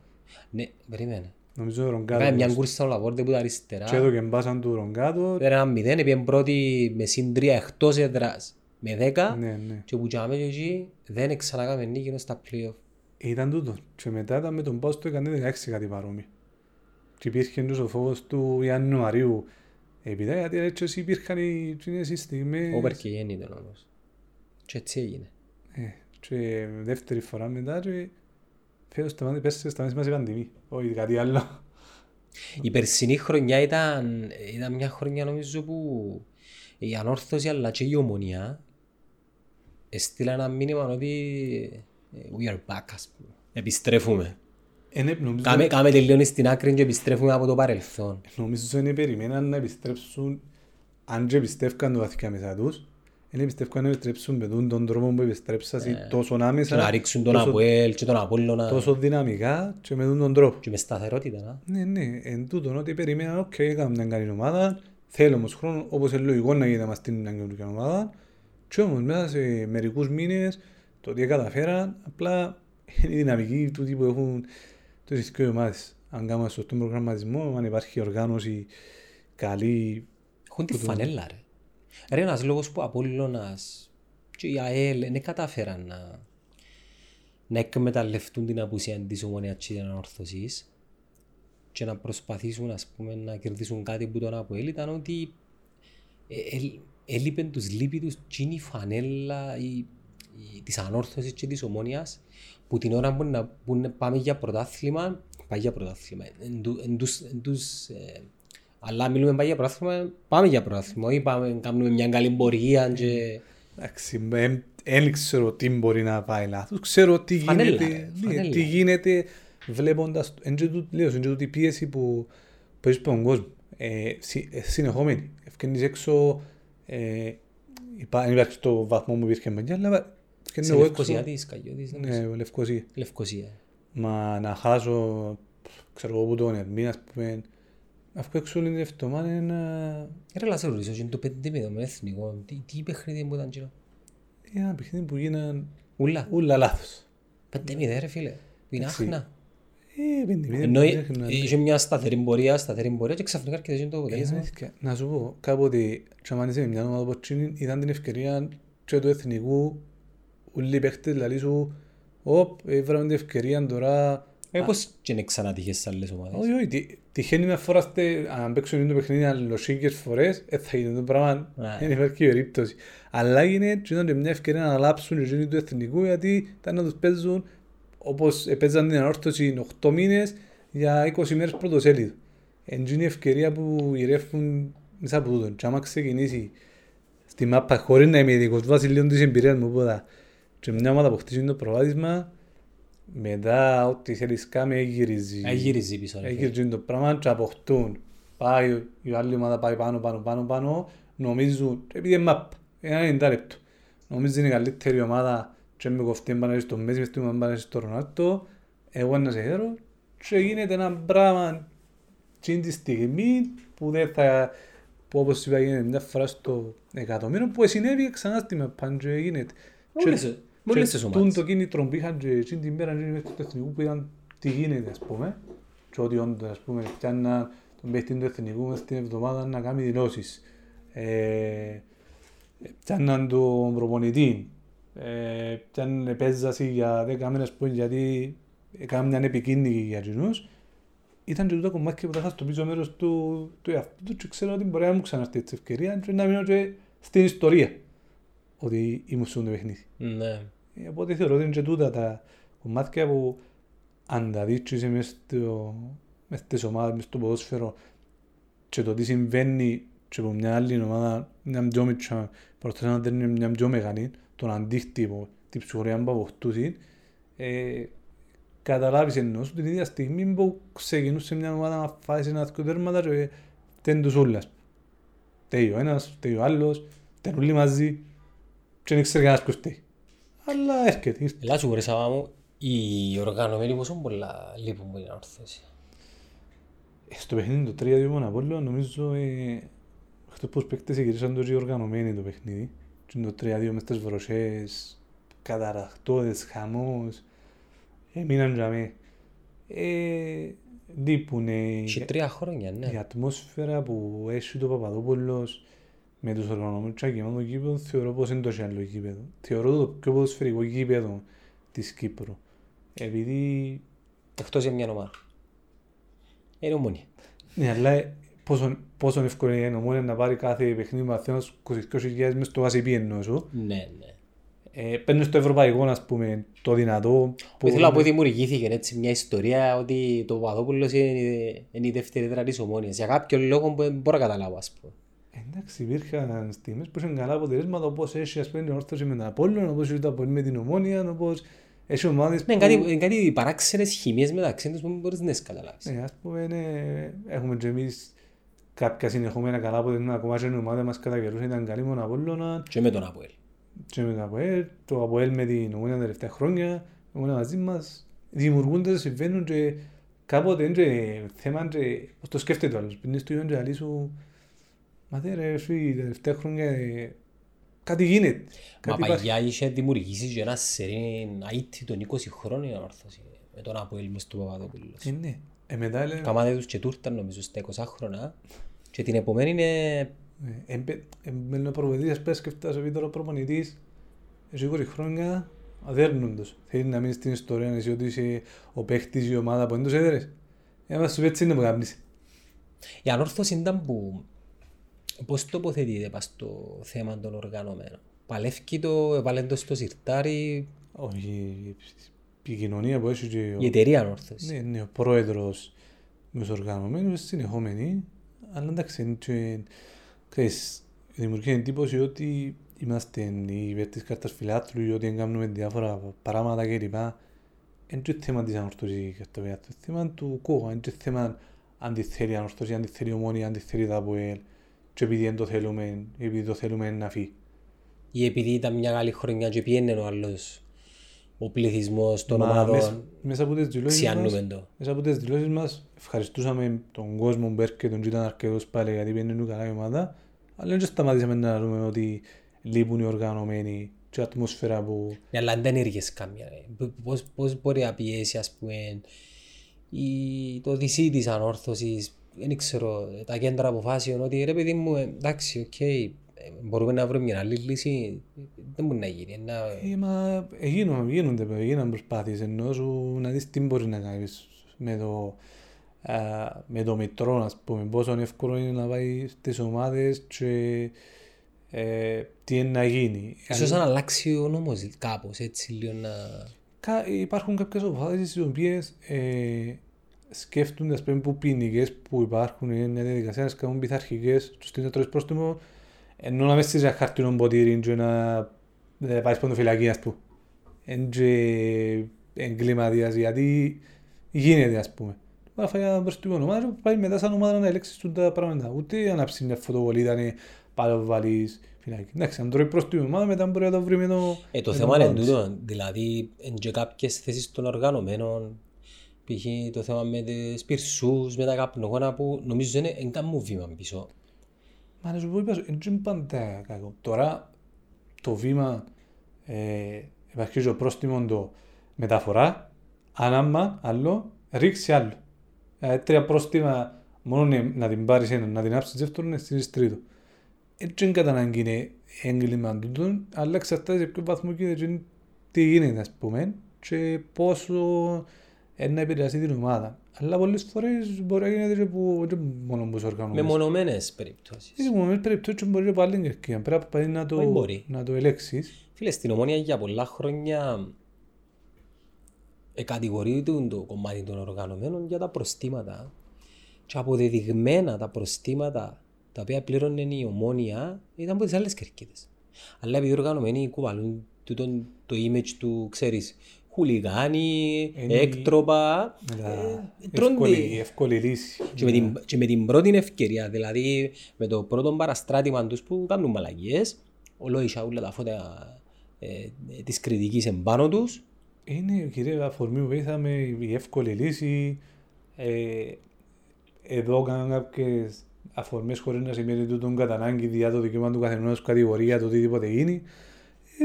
Ναι, περίμενε. Νομίζω ο Ρογκάτο... Έκανε μια κούρση στον Λαβόρδε που ήταν αριστερά. Και εδώ και μπάσαν του Ρογκάτο. Έδερε ένα μηδέν, έπιαν πρώτη με συν τρία εκτός έδρας με δέκα. Και που τσάμε και εκεί δεν ξανακάμε νίκη στα play-off. Ήταν τούτο και μετά ήταν με τον Πάος το έκανε δεκαέξι κάτι παρόμοιο. Και υπήρχε εντός ο φόβος του Ιανουαρίου. Επειδή γιατί έτσι υπήρχαν οι κοινές στιγμές... Όπερ και γέννη ήταν όμως. Και έτσι έγινε. Ε, και δεύτερη φορά μετά και φέτος το μάτι πέσε στα μέσα μας η πανδημία. Όχι κάτι άλλο. Η περσινή χρονιά ήταν, ήταν μια χρονιά νομίζω που η Ανόρθωση αλλά και η Ομονία έστειλε ένα μήνυμα ότι... We are back, ας πούμε. Επιστρέφουμε. Κάμε τελειώνει στην άκρη και επιστρέφουμε από το παρελθόν. Νομίζω ότι περιμέναν να επιστρέψουν, αν και επιστρέφκαν το βαθικά μέσα τους, δεν επιστρέφκαν να επιστρέψουν με τον τρόπο που επιστρέψαν τόσο άμεσα. Να ρίξουν τον Αποέλ και τον Απόλλωνα. Τόσο δυναμικά και με τον τρόπο. Και με σταθερότητα. Ναι, ναι. Εν τούτον ότι περιμέναν, οκ, έκαναν μια καλή ομάδα, θέλουν όμως χρόνο, όπως είναι λογικό να γίνεται μας την αγγελουργική ομάδα. Και όμως μέσα σε μερικούς μήνες. Το ότι καταφέραν, απλά είναι η δυναμική του τύπου έχουν το συστικό ομάδες. Αν κάνουμε σωστό προγραμματισμό, αν υπάρχει οργάνωση καλή... Έχουν τη φανέλα ρε. Ρε ένας λόγος που ο Απόλλωνας και η ΑΕΛ δεν κατάφεραν να, να εκμεταλλευτούν την απουσία της Ομονίας και της Ανόρθωσης και να προσπαθήσουν, ας πούμε, να κερδίσουν κάτι που τον Αποέλ ήταν ότι έλειπεν τους λύπη τους και είναι η φανέλα... Η... της Ανόρθωσης και της Ομόνιας που την ώρα που, να, που πάμε για πρωτάθλημα πάμε για πρωτάθλημα εν τους, εν τους, ε, αλλά μιλούμε πάμε για πρωτάθλημα πάμε για πρωτάθλημα ή πάμε, κάνουμε μια καλή πορεία και... Εντάξει, δεν ξέρω τι μπορεί να πάει λάθος, ξέρω τι φανέλα, γίνεται, φανέλα. Τι γίνεται βλέποντας, λέω, εντός την πίεση που παίζει στον κόσμο ε, συνεχόμενη, ευκαινείς έξω ε, υπάρχει το βαθμό που υπήρχε με αλλά σε Λευκοσία της Καγιώτης. Ναι, Λευκοσία. Λευκοσία. Μα να χάσω, ξέρω εγώ που τον Ερμή, ας πούμε, αυτό εξούλυνε εβδομάδα είναι ένα... Ρε λάζε ρωτήσω, είναι το πέντε με το εθνικό, τι παιχνίδι μου ήταν γύρω. Ένα παιχνίδι που γίναν ούλα λάθος. πέντε μηδέν ρε φίλε, που είναι άχνα. Ενώ είχε μια σταθερή πορεία, σταθερή πορεία και ξαφνικά αρκετές το αποτέλεσμα. Να σου πω, κάποτε τσαμάνισε με μια ομάδα από Τσίνιν, ήταν την ευκαιρία και του εθνικού, ούλοι παίχτες, δηλαδή σου, όπ, έβραμε την ευκαιρία τώρα. Πώς και είναι ξανά τυχές στις άλλες ομάδες. Όχι, όχι, τυχαίνει να φοράστε, αν παίξουν το παιχνίδι αλλοσύγκες φορές, θα γίνει το πράγμα, δεν υπάρχει περίπτωση. Αλλά έγινε και ήταν μια ευκαιρία να αλλάψουν οι ζήνοι του εθνικού, γιατί ήταν να τους παίζουν όπως παίζαν την ανόρθωση οκτώ μήνες για είκοσι μέρες πρωτοσέλιδο. Είναι η ευκαιρία που γυρεύουν μέσα από τούτον. Και άμα ξεκινήσει στη μάπα χωρίς να είμαι ειδικός του βασιλείων της εμπειρίας μου, πόδα, και μια ομάδα που χτίζει το προβάδισμα, μετά ό,τι θέλεις κάνει έγυριζει. Έγυριζει πίσω. Έγυριζει το πράγμα και αποκτούν. Πάει η άλλη ομάδα πάει πάνω πάνω πάνω πάνω, νομίζουν, επειδή μάπα, ένα εντάλεπτο. Νομίζουν είναι η καλύτερη ομάδα και με κοφτή μπάνε στο μέση, με στήμα μπάνε στο Ρονάτο, εγώ να σε χαίρω και γίνεται ένα πράγμα τσιν τη στιγμή που δεν θα, που όπως είπα γίνεται μια φορά στο εκατομμύριο που συνέβη ξανά στη ΜΕΠΑΝ και γίνεται. Μόλις σε σωμάτες. Και το κίνητρο που είχαν και τσιν την μέρα μέχρι το εθνικού που ήταν τι γίνεται ας πούμε και ότι όντως ας πούμε πιάνναν τον παίχτη του εθνικού μέσα στην εβδομάδα να κάνει δηλώσεις. Πιάνναν τον προπονητή. Ήταν επέζαση για δέκα μήνες που γιατί έκαναν μια επικίνδυνη για κοινούς. Ήταν και τούτα κομμάτια που θα στο πίσω μέρος του εαυτού και ξέρω ότι μπορεί να μου ξαναρθεί έτσι ευκαιρία και να μείνω και στην ιστορία ότι ήμουν στο παιχνίδι. Οπότε θεωρώ ότι είναι και τούτα τα κομμάτια που ανταδείξεις μες στις ομάδες, μες στο ποδόσφαιρο και το τι συμβαίνει και από μια άλλη ομάδα, μια πιο μεγάλη τον αντίκτυπο, την ψυχορία που αποκτούσε, ε, καταλάβεις εννοώ την ίδια στιγμή που ξεκινούσε μια ομάδα να φάει ένα δύο τέρματα και τέν τους όλας. Τέει ο ένας, τέει ο άλλος, τέν όλοι μαζί και δεν ξέρει κανένας ποιος τέει. Αλλά έρχεται. Ελά σου χωρίς αμά μου, οι οργανωμένοι πόσο πολλά λείπουν που είναι ανορθώσει. Στο παιχνίδι το τρία δύο μοναπόλαιο νομίζω ε, αυτός που παίκτες γυρίσαν τόσο οι οργανωμένοι το παιχνίδι. Το τρία δύο μες τις βροχές, καταρραχτώδες, χαμός, έμειναν για μέ. Δείπουνε η ατμόσφαιρα που έχει το Παπαδόπουλος με τους οργανωμένους και γεμάτο γήπεδο θεωρώ πως είναι το άλλο γήπεδο. Θεωρώ το πιο ποδοσφαιρικό γήπεδο της Κύπρου. Επειδή... Εκτός για μια ομάδα. Είναι ομόνια. Ναι, αλλά... Πόσο, πόσο ευκολία είναι ομόνια να πάρει κάθε παιχνίδι Αθήνας είκοσι χιλιάδες μες στο ΑΣΕΠΗ εννοώ σου. Ναι, ναι. Ε, παίρνεις το ευρωπαϊκό, ας πούμε, το δυνατό. Που ήθελα να πω ότι δημιουργήθηκε έτσι μια ιστορία ότι το Παπαδόπουλος είναι, είναι η δεύτερη έδρα της ομόνιας. Για κάποιο λόγο μπορώ να καταλάβω, ας πούμε. Εντάξει, υπήρχαν στιγμές που είχαν καλά αποτελέσματα όπως έχει, ας πούμε, την όρθωση με την Απόλλωνα, όπως έχει με την ομόνια, όπως... Έχει ομάδες ναι, που... Είναι κάτι παράξενες χημίες μεταξύ τους που μπορείς να καταλάβεις. Ναι, ας πούμε, έχουμε και εμείς κάποια συνεχόμενα καλά από την ακόμα και η ομάδα μας κατά καιρούς ήταν καλή μόνο Απόλλωνα και με τον Αποέλ. Και με τον Αποέλ, το Αποέλ με την ομόνια τα τελευταία χρόνια, ομόνια μαζί μας, δημιουργούνται, συμβαίνουν και κάποτε είναι θέμα και πώς το σκέφτεται ο άλλος. Πριν στο ίδιο και αλλή σου, μα δε ρε φίλοι, τα τελευταία χρόνια κάτι γίνεται. Μα παγιά είχε δημιουργήσει και ένα σερή αήτη των είκοσι χρόνων να όρθωσε με τον Αποέλ μες του Παπαδόπουλος. Ναι. Καμάτε τους και τούρτα νομίζω στα είκοσι χρόνια και την επομένη είναι... Εμπέλνω προπονητής, πες σκεφτάς ο Βίταρο προπονητής είκοσι χρόνια αδέρνουν τους. Θέλει να μείνει στην ιστορία να είσαι ο παίχτης ή η ομάδα που είναι τους έδερες. Είμαστε σου έτσι είναι που κάπνισε. Η ανόρθωση ήταν που... Πώς τοποθετείτε πας στο θέμα των οργανωμένων. Παλεύκει το, επαλέντος στο σιρτάρι... Όχι... Η κοινωνία που έχει και ο... Η εταιρεία ανόρθωση. Ναι, ναι, ο πρόεδρος με τους οργανωμένους, συνεχόμενοι. Αλλά εντάξει, ξέρεις, δημιουργεί εντύπωση ότι είμαστε υπέρ της κάρτας φιλάθλου ή ότι κάνουμε διάφορα πράγματα κλπ. Είναι το θέμα της ανόρθωσης, είναι το θέμα του κόμμα, είναι το θέμα αν τη θέλει ανόρθωση, αν τη θέλει ομόνια, αν τη θέλει τα ΑΠΟΕΛ και επειδή το θέλουμε, επειδή το θέλουμε να φύγει. Ή επειδή ήταν μια καλή χρονιά και πιένε ο άλλος. Ο πληθυσμός των ομάδων ξιάννουμε το. Μέσα από τις δηλώσεις μας ευχαριστούσαμε τον κόσμο Μπέρκ και τον Τζίταν αρκετός πάλι γιατί πήγαινε καλά η ομάδα αλλά δεν σταματήσαμε να λέμε ότι λείπουν οι οργανωμένοι και ατμόσφαιρα που... Ναι, αλλά δεν έργεσαι καμία. Πώς, πώς μπορεί να πιέσει, ας πούμε, η... το δυσί της ανόρθωσης, δεν ξέρω, τα κέντρα αποφάσεων, ότι ρε παιδί μου, εντάξει, οκ, okay, μπορούμε να βρούμε μια άλλη λύση, δεν μπορεί να γίνει. Να... Ε, μα γίνονται, γίνονται, γίνονται προσπάθειες, ενώ σου να δεις τι μπορεί να κάνεις με το... Uh, με το μητρό, ας πούμε, πόσο εύκολο είναι να πάει στις ομάδες και ε, τι είναι να γίνει. Ίσως αν αλλάξει ο νόμος κάπως, έτσι λίγο να... Κα, υπάρχουν κάποιες αποφάσεις στις οποίες ε, σκέφτονται, ας πούμε, που ποινικές που υπάρχουν, είναι μια διαδικασία να σκέφτονται πειθαρχικές, τους τίνουν να τρώεις πρόστιμο, ενώ να βέσεις ένα χαρτινό ποτήρι και να ε, πάρεις ποντοφυλακή, ας πούμε. Εν και εγκληματίας, γιατί γίνεται, ας πούμε. Να φάει ένα προστιμό ομάδα και πάει μετά σαν ομάδα να ελέξεις τα πράγματα. Ούτε αν άψει μια φωτοβολίδα να παραβαλείς φυλάκι. Εντάξει, αν τρώει προστιμό ομάδα μετά μπορεί να το βρει με το... Ε, το θέμα είναι τούτο. Δηλαδή, και κάποιες θέσεις των οργανωμένων, π.χ. το θέμα με τις πυρσούς, με τα καπνογόνα που νομίζω είναι εν καμού βήμα πίσω. Μα να σου πω, είπα, εν είναι πάντα κακό. Τώρα, το βήμα, ε, υπάρχει ο πρόστιμο το μεταφορά, ανάμα, άλλο, ρίξει άλλο. Τρία πρόστιμα μόνο να την πάρεις έναν, να την άψεις δεύτερον, να στήσεις τρίτο. Έτσι είναι κατά να γίνει έγκλημα τούτον, αλλά εξαρτάται σε ποιο βαθμό γίνεται, τι γίνεται, ας πούμε, και πόσο να επηρεαστεί την ομάδα. Αλλά πολλές φορές μπορεί να γίνεται και που μόνο που σε οργανώνεις. Με μονομένες περιπτώσεις. Με μονομένες περιπτώσεις μπορεί να πάλι είναι και πρέπει να το ελέξεις. Φίλε, στην Ομόνοια για πολλά χρόνια... εκατηγορείται το κομμάτι των οργανωμένων για τα προστήματα και αποδεδειγμένα τα προστήματα τα οποία πλήρωνε η Ομόνοια ήταν από τις άλλες κερκίδες. Αλλά επειδή οι οργανωμένοι κουβαλούν το image του, ξέρεις, χουλιγάνι, είναι... έκτροπα, ε, τρώνται. Εύκολη λύση. Και, yeah. και με την πρώτη ευκαιρία, δηλαδή με το πρώτο παραστράτημα τους που κάνουν μαλακίες, ολόισα όλα τα φώτα ε, της κριτικής εμπάνω τους. Είναι, κύριε, αφορμή που είδαμε, η εύκολη λύση. Ε, εδώ κάνουν κάποιες αφορμές χωρίς να σημαίνει τούτον κατά ανάγκη διά το δικαίωμα του καθενός κατηγορία, το οτιδήποτε γίνει.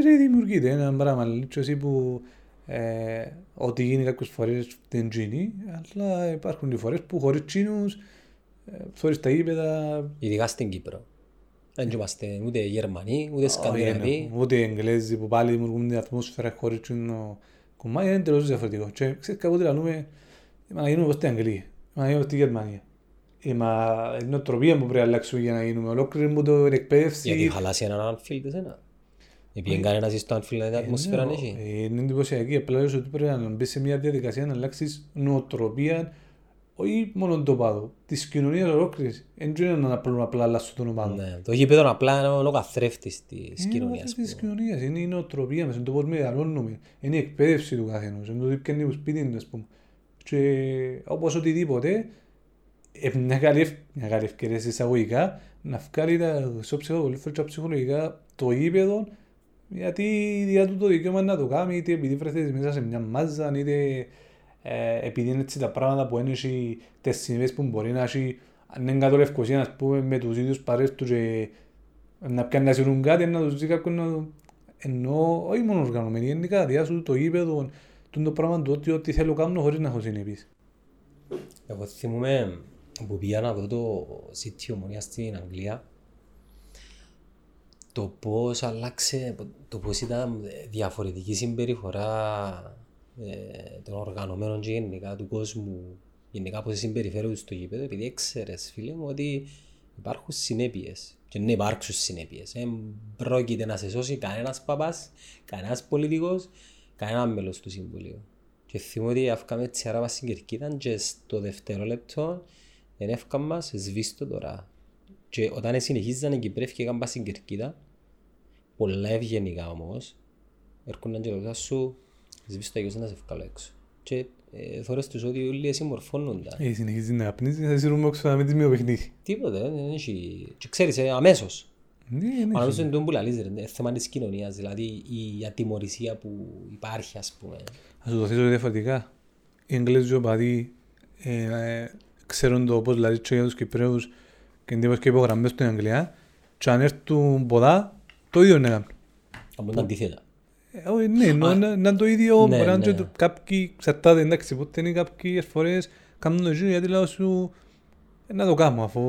Ε, δημιουργείται ένα πράγμα, λίτσο εσύ που ε, ό,τι γίνει κάποιες φορές δεν γίνει, αλλά υπάρχουν και φορές που χωρίς τσίνους, χωρίς τα γήπεδα... Ειδικά στην Κύπρο. Δεν είμαστε ούτε Γερμανοί, ούτε Σκανδιναβοί. Ούτε Εγγλέζοι που πάλι δημιουργούν την ατμόσφαιρα χωρίς τσίνο. Κομμάτι είναι τελώς διαφορετικό. Ξέρετε, κάποτε λαλούμε, να γίνουμε όπως την Αγγλία, να γίνουμε όπως την Γερμανία. Η νοοτροπία που πρέπει να αλλάξουμε για να γίνουμε ολόκληρη μου το εκπαίδευση. Γιατί χαλάσει έναν Άνφιλντ εσένα. Επειδή κανένας στο Άνφιλντ την ατμόσφαιρα έχει. Είναι εντυπωσιακή. Απλά ότι πρέπει να μπεις σε μια διαδικασία να αλλάξεις νοοτροπία, όχι μόνο το πάδο, της κοινωνίας ολόκληρης. Δεν είναι ένα πρόβλημα απλά αλλάξω τον πάδο. Το γήπεδο απλά είναι ο καθρέφτης της κοινωνίας. Είναι η νοοτροπία μας, είναι το πώς μεγαλώνουμε, είναι η εκπαίδευση του καθενός, είναι το τι πιάνει το σπίτι του, ας πούμε. Και όπως οτιδήποτε, μια καλή ευκαιρία στις εισαγωγικά να βγάλει τα ψυχολογικά το γήπεδο, γιατί για το δικαίωμα να το κάνει, είτε επειδή βρεθείς μέσα σε μια μάζα, είτε... Ε, επειδή είναι έτσι τα πράγματα που έχει τις συνήθειες που μπορεί να έχει, αν είναι κάτω λευκοσία, ας πούμε, με τους ίδιους παρέες του και να πιάνει να σειρούν κάτι, να τους δει κάποιον να... Ενώ, όχι μόνο οργανωμένοι, γενικά, διάσου το γήπεδο, το πράγμα του ότι, ότι θέλω κάνω χωρίς να έχω συνεπείς. Εγώ θυμούμαι που πήγα να δω το City Ομόνοια στην Αγγλία, το πώς αλλάξε, το πώς ήταν διαφορετική συμπεριφορά των οργανωμένων και γενικά του κόσμου, γενικά πώς συμπεριφέρονται στο γήπεδο, επειδή έξερες, φίλε μου, ότι υπάρχουν συνέπειες και να υπάρξουν συνέπειες. Δεν πρόκειται να σε σώσει κανένας παπάς, κανένας πολιτικός, κανένα μέλος του Συμβουλίου. Και θυμώ ότι έφκαμε έτσι άρα μας στην Κερκίδα και στο δευτερόλεπτο δεν έφκαμε μας σβήστο τώρα. Και όταν συνεχίζαν οι Κυπρέφοι και έκαμε στην Κερκίδα, πολλά ευγενικά όμως, έρχονταν και λόγια σου σβήσω τα γιώστα να σε βγάλω έξω. Και ε, θωρές τους ότι όλοι εσύ μορφώνονταν. Ε, συνεχίζεις να καπνίζεις, θα σύρουμε όξο με τις μία παιχνίδι. Τίποτε, δεν έχει... Και ξέρεις, ε, αμέσως. Αλλά όσο είναι τον που λαλείς, είναι θέμα της κοινωνίας, δηλαδή η ατιμωρησία που υπάρχει, ας πούμε. Ας το θέσω διαφορετικά. Οι Εγγλέζοι οπαδοί ε, ε, ξέρουν το πώς λαλείς και για τους Κυπρέους και εντύπωση και υπογραμμές στην Αγγλία και αν έρθουν ποδά, το ίδιο είναι να κάνουν. Από τα αντιθέτα. Ναι, είναι το ίδιο. Κάποιοι ξαρτάται, εντάξει, πότε είναι κάποιες φορές κάνουν το γύρο γιατί λέω σου να το κάνω αφού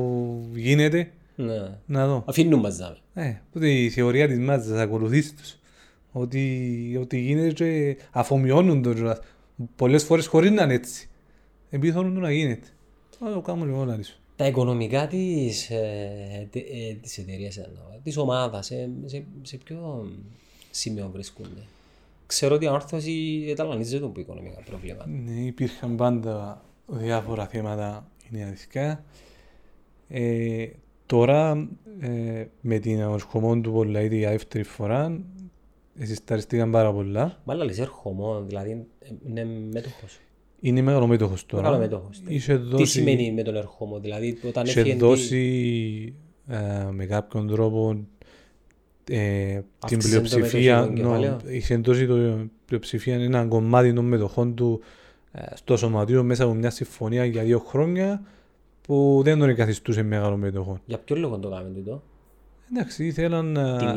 γίνεται. Να δω. Αφήνουν μαζά. Τότε η θεωρία της μάζας ακολουθείς τους. Ότι γίνεται αφομοιώνουν το γύρο. Πολλές φορές χωρίς να είναι έτσι. Επειδή θέλουν να γίνεται. Να το κάνουν λίγο να λύσουν. Τα οικονομικά της, ε, ε, της εταιρείας, της ομάδας, ε, σε, σε ποιο σημείο βρισκούνται? Ξέρω ότι η ανόρθωση εταλανίζεται από οικονομικά προβλήματα. Ναι, υπήρχαν πάντα διάφορα θέματα ενεργητικά. Ε, τώρα, ε, με την ορχομόν του Πολλαίδη για δεύτερη φορά, συσταριστήκαν πάρα πολλά. Μάλλα λες ερχομόν, δηλαδή είναι μέτοχος. Είναι μεγαλομέτωχος τώρα. Μεγαλομέτωχος. Δώσει... Τι σημαίνει με τον ερχόμο, δηλαδή όταν έφυγε... Είχε δώσει ε, με κάποιον τρόπο ε, την πλειοψηφία, νο, είχε δώσει το πλειοψηφία ένα κομμάτι των μετοχών του ε, στο σωματείο μέσα από μια συμφωνία για δύο χρόνια που δεν τον εγκαθιστούσε μεγαλομέτωχο. Για ποιο λόγο το κάνετε εδώ? Εντάξει, ήθελαν να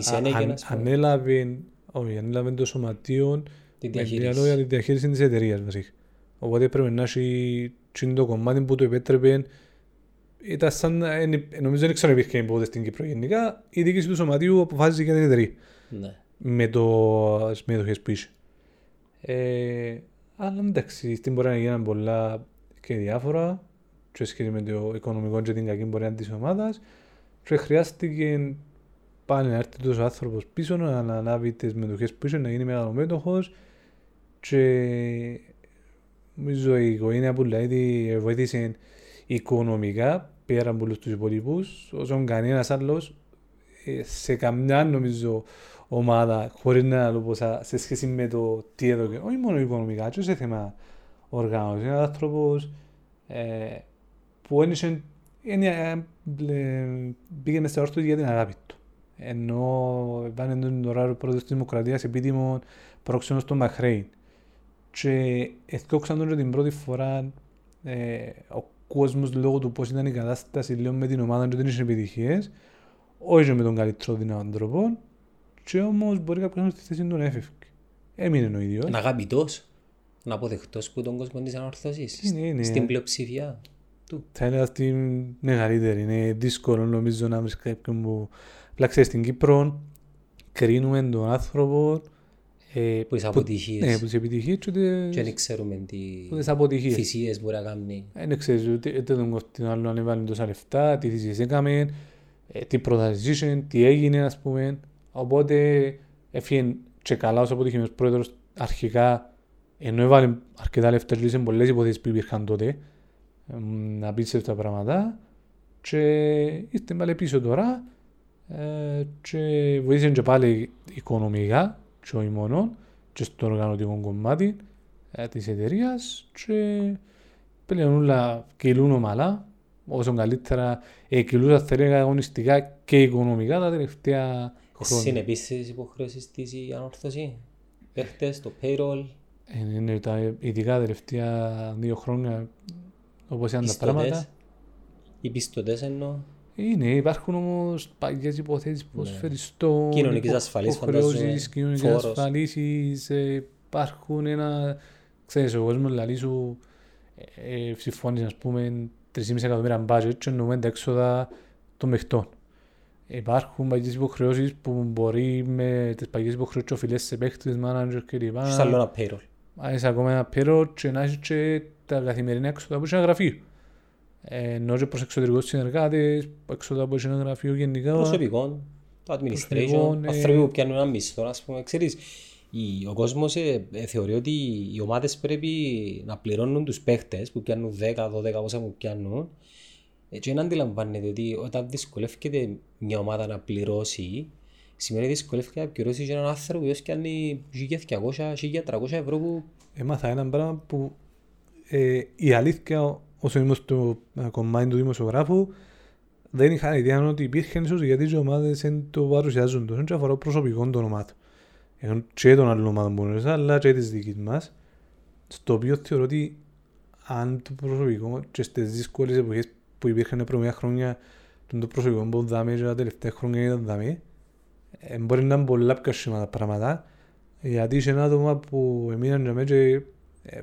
ανέλαβε, ανέλαβε το σωματείο τη με διαλόγια τη διαχείριση της εταιρείας βασικά. Οπότε πρέπει να έχει το κομμάτι που το επέτρεπε. Ήταν σαν, νομίζω δεν ξέρω αν υπήρχε ποτέ στην Κύπρο γενικά, η διοίκηση του σωματείου αποφάσισε για την εταιρεία. Ναι. Με το συμμετοχές που είσαι. Ε, αλλά εντάξει, στην πορεία έγιναν πολλά και διάφορα. Και σχετικά με το οικονομικό και την κακή πορεία της ομάδας. Και χρειάστηκε πάλι να έρθει τόσο άνθρωπος πίσω, να αναλάβει τις μετοχές πίσω, να γίνει μεγαλομέτοχος. Και... Νομίζω η οικογένεια που δηλαδή βοήθησε οικονομικά πέρα από τους υπολείπους, όσον κανένας άλλος σε καμιά νομίζω ομάδα, χωρίς να το πω σε σχέση με το τι έδωκε, όχι μόνο οικονομικά, και σε θέμα οργάνωση. Ένας άνθρωπος ε, που ένιωσε, πήγε μες σε όρθος για την αγάπη του. Ενώ πάνε εντός ωραίου πρόεδρος της Δημοκρατίας επίτιμων πρόξενος στον Μαχρέιν. Και εθιώξαν τον την πρώτη φορά ε, ο κόσμος λόγω του πώς ήταν η κατάσταση λέω, με την ομάδα και δεν είχε επιτυχίες, όχι με τον καλύτερο δυνατόν τρόπο, και όμως μπορεί κάποιος στη θέση του να έφευγε. Έμεινε ο ίδιος. Να αγαπητός, να αποδεχτός που τον κόσμο της ανορθωσής, είναι, είναι. Στην πλειοψηφία του. Θα έλεγα ότι είναι καλύτερη, είναι δύσκολο νομίζω να βρεις κάποιον που πλάξε στην Κύπρο, κρίνουμε τον άνθρωπο, που τις αποτυχίες. Ναι, που τις επιτυχίες και δεν ξέρουμε τι θυσίες μπορεί να κάνει. Δεν ξέρεις ούτε τον κοφτινό άλλο αν έβαλε τόσα λεφτά, τι θυσίες έκαμε, τι προταζήσουν, τι έγινε ας πούμε. Οπότε έφυγε και καλά ως αποτυχημένος πρόεδρος αρχικά, ενώ έβαλε αρκετά λεφτά και λύσαν πολλές υποθέσεις που υπήρχαν τότε, να πείσαι αυτά τα πράγματα και είστε πάλι πίσω τώρα και βοήθησαν και πάλι οικονομικά και όχι μόνο, και στο οργανωτικό κομμάτι ε, της εταιρείας και πλέον όλα κυλούν ομαλά, όσο καλύτερα ε, κυλούσα θερία αγωνιστικά και οικονομικά τα τελευταία χρόνια. Συνεπείς τις υποχρεώσεις της η ανόρθωση, παίχτες, το payroll. Ε, είναι τα ειδικά τελευταία δύο χρόνια όπως ήταν τα πράγματα. Οι πιστωτές εννοώ. Είναι, υπάρχουν όμως παγιές υποθέσεις προσφερειστών, υποχρεώσεις, κοινωνικές ασφαλίσεις, υπάρχουν ένα, ξέρεις, ο κόσμος λαλί σου συμφώνησε, ας πούμε, τρία κόμμα πέντε εκατομμύρια μπάζε, έτσι εννοούμε τα έξοδα των μεχτών. Υπάρχουν παγιές υποχρεώσεις που μπορεί με τις παγιές υποχρεώσεις οφειλές σε παίκτες, μάνατζερ κλπ. Σου άλλο ένα payroll. Είσαι ακόμα ένα payroll και να έχεις και τα καθημερινά έξοδα που είσαι ένα γραφείο. Ενώ και προς εξωτερικούς συνεργάτες, έξοδα από ένα γραφείο γενικά. Προσωπικών, το administration, άνθρωποι που πιάνουν ένα μισθό, ας πούμε, ξέρεις. Ο κόσμος ε, ε, θεωρεί ότι οι ομάδες πρέπει να πληρώνουν τους παίχτες που πιάνουν δέκα, δώδεκα, όσα που πιάνουν. Και να αντιλαμβάνεται ότι όταν δυσκολεύεται μια ομάδα να πληρώσει, σημαίνει δυσκολεύεται να πληρώσει και έναν άνθρωπο που πιάνει χίλια διακόσια, χίλια τριακόσια ευρώ που... Έμαθα έναν πράγμα που ε, η αλήθεια... Όσο ήμουν στο κομμάτι του δημοσιογράφου, δεν είχα ιδέα ότι υπήρχαν ίσως γιατί οι ομάδες δεν το παρουσιάζουν τόσο και αφορά προσωπικών των ομάδων. Έχουν και των άλλων ομάδων μπορείς, αλλά και της δικής μας, στο οποίο θεωρώ ότι αν το προσωπικό και στις δύσκολες εποχές που υπήρχαν πριν μια χρόνια, το προσωπικό που δάμε και τα τελευταία χρόνια ήταν δάμε, ε, μπορεί να είναι πολλά πιο σημαντικά πράγματα, γιατί είσαι ένα άτομα που εμείναν με και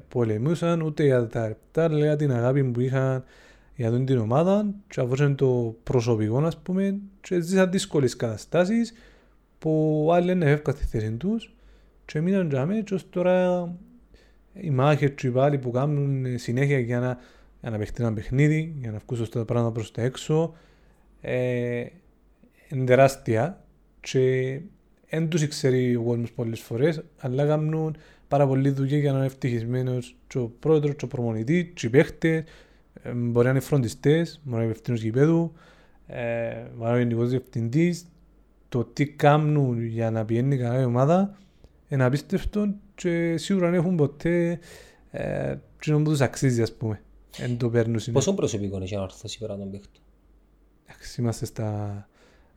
πολεμούσαν ούτε για τα λεπτά την αγάπη που είχαν για την ομάδα και αφούσαν το προσωπικό, ας πούμε, και ζήσαν δύσκολες καταστάσεις που άλλοι δεν έφευγαν στη θέση τους και εμείναν για μένα και ως τώρα οι μάχες και οι πάλι που κάνουν συνέχεια για να, για να παιχτεί ένα παιχνίδι, για να βγουν σωστά τα πράγματα προς τα έξω, ε, είναι τεράστια και δεν τους ξέρει ο κόσμος πολλές φορές, αλλά κάνουν πάρα πολλή δουλειά για να είναι ευτυχισμένος και ο πρόεδρος, και ο προπονητής, και οι παίχτες, ε, μπορεί να είναι φροντιστές, μπορεί να είναι υπευθύνος γηπέδου, ε, μπορεί να είναι γενικός διευθυντής. Το τι κάνουν για να πηγαίνει καλά η ομάδα είναι απίστευτο και σίγουρα δεν έχουν ποτέ ε, και να τους αξίζει, ας πούμε. Εν το πόσο προσωπικό είναι για να έρθω σήμερα τον παίχτο? Είμαστε στα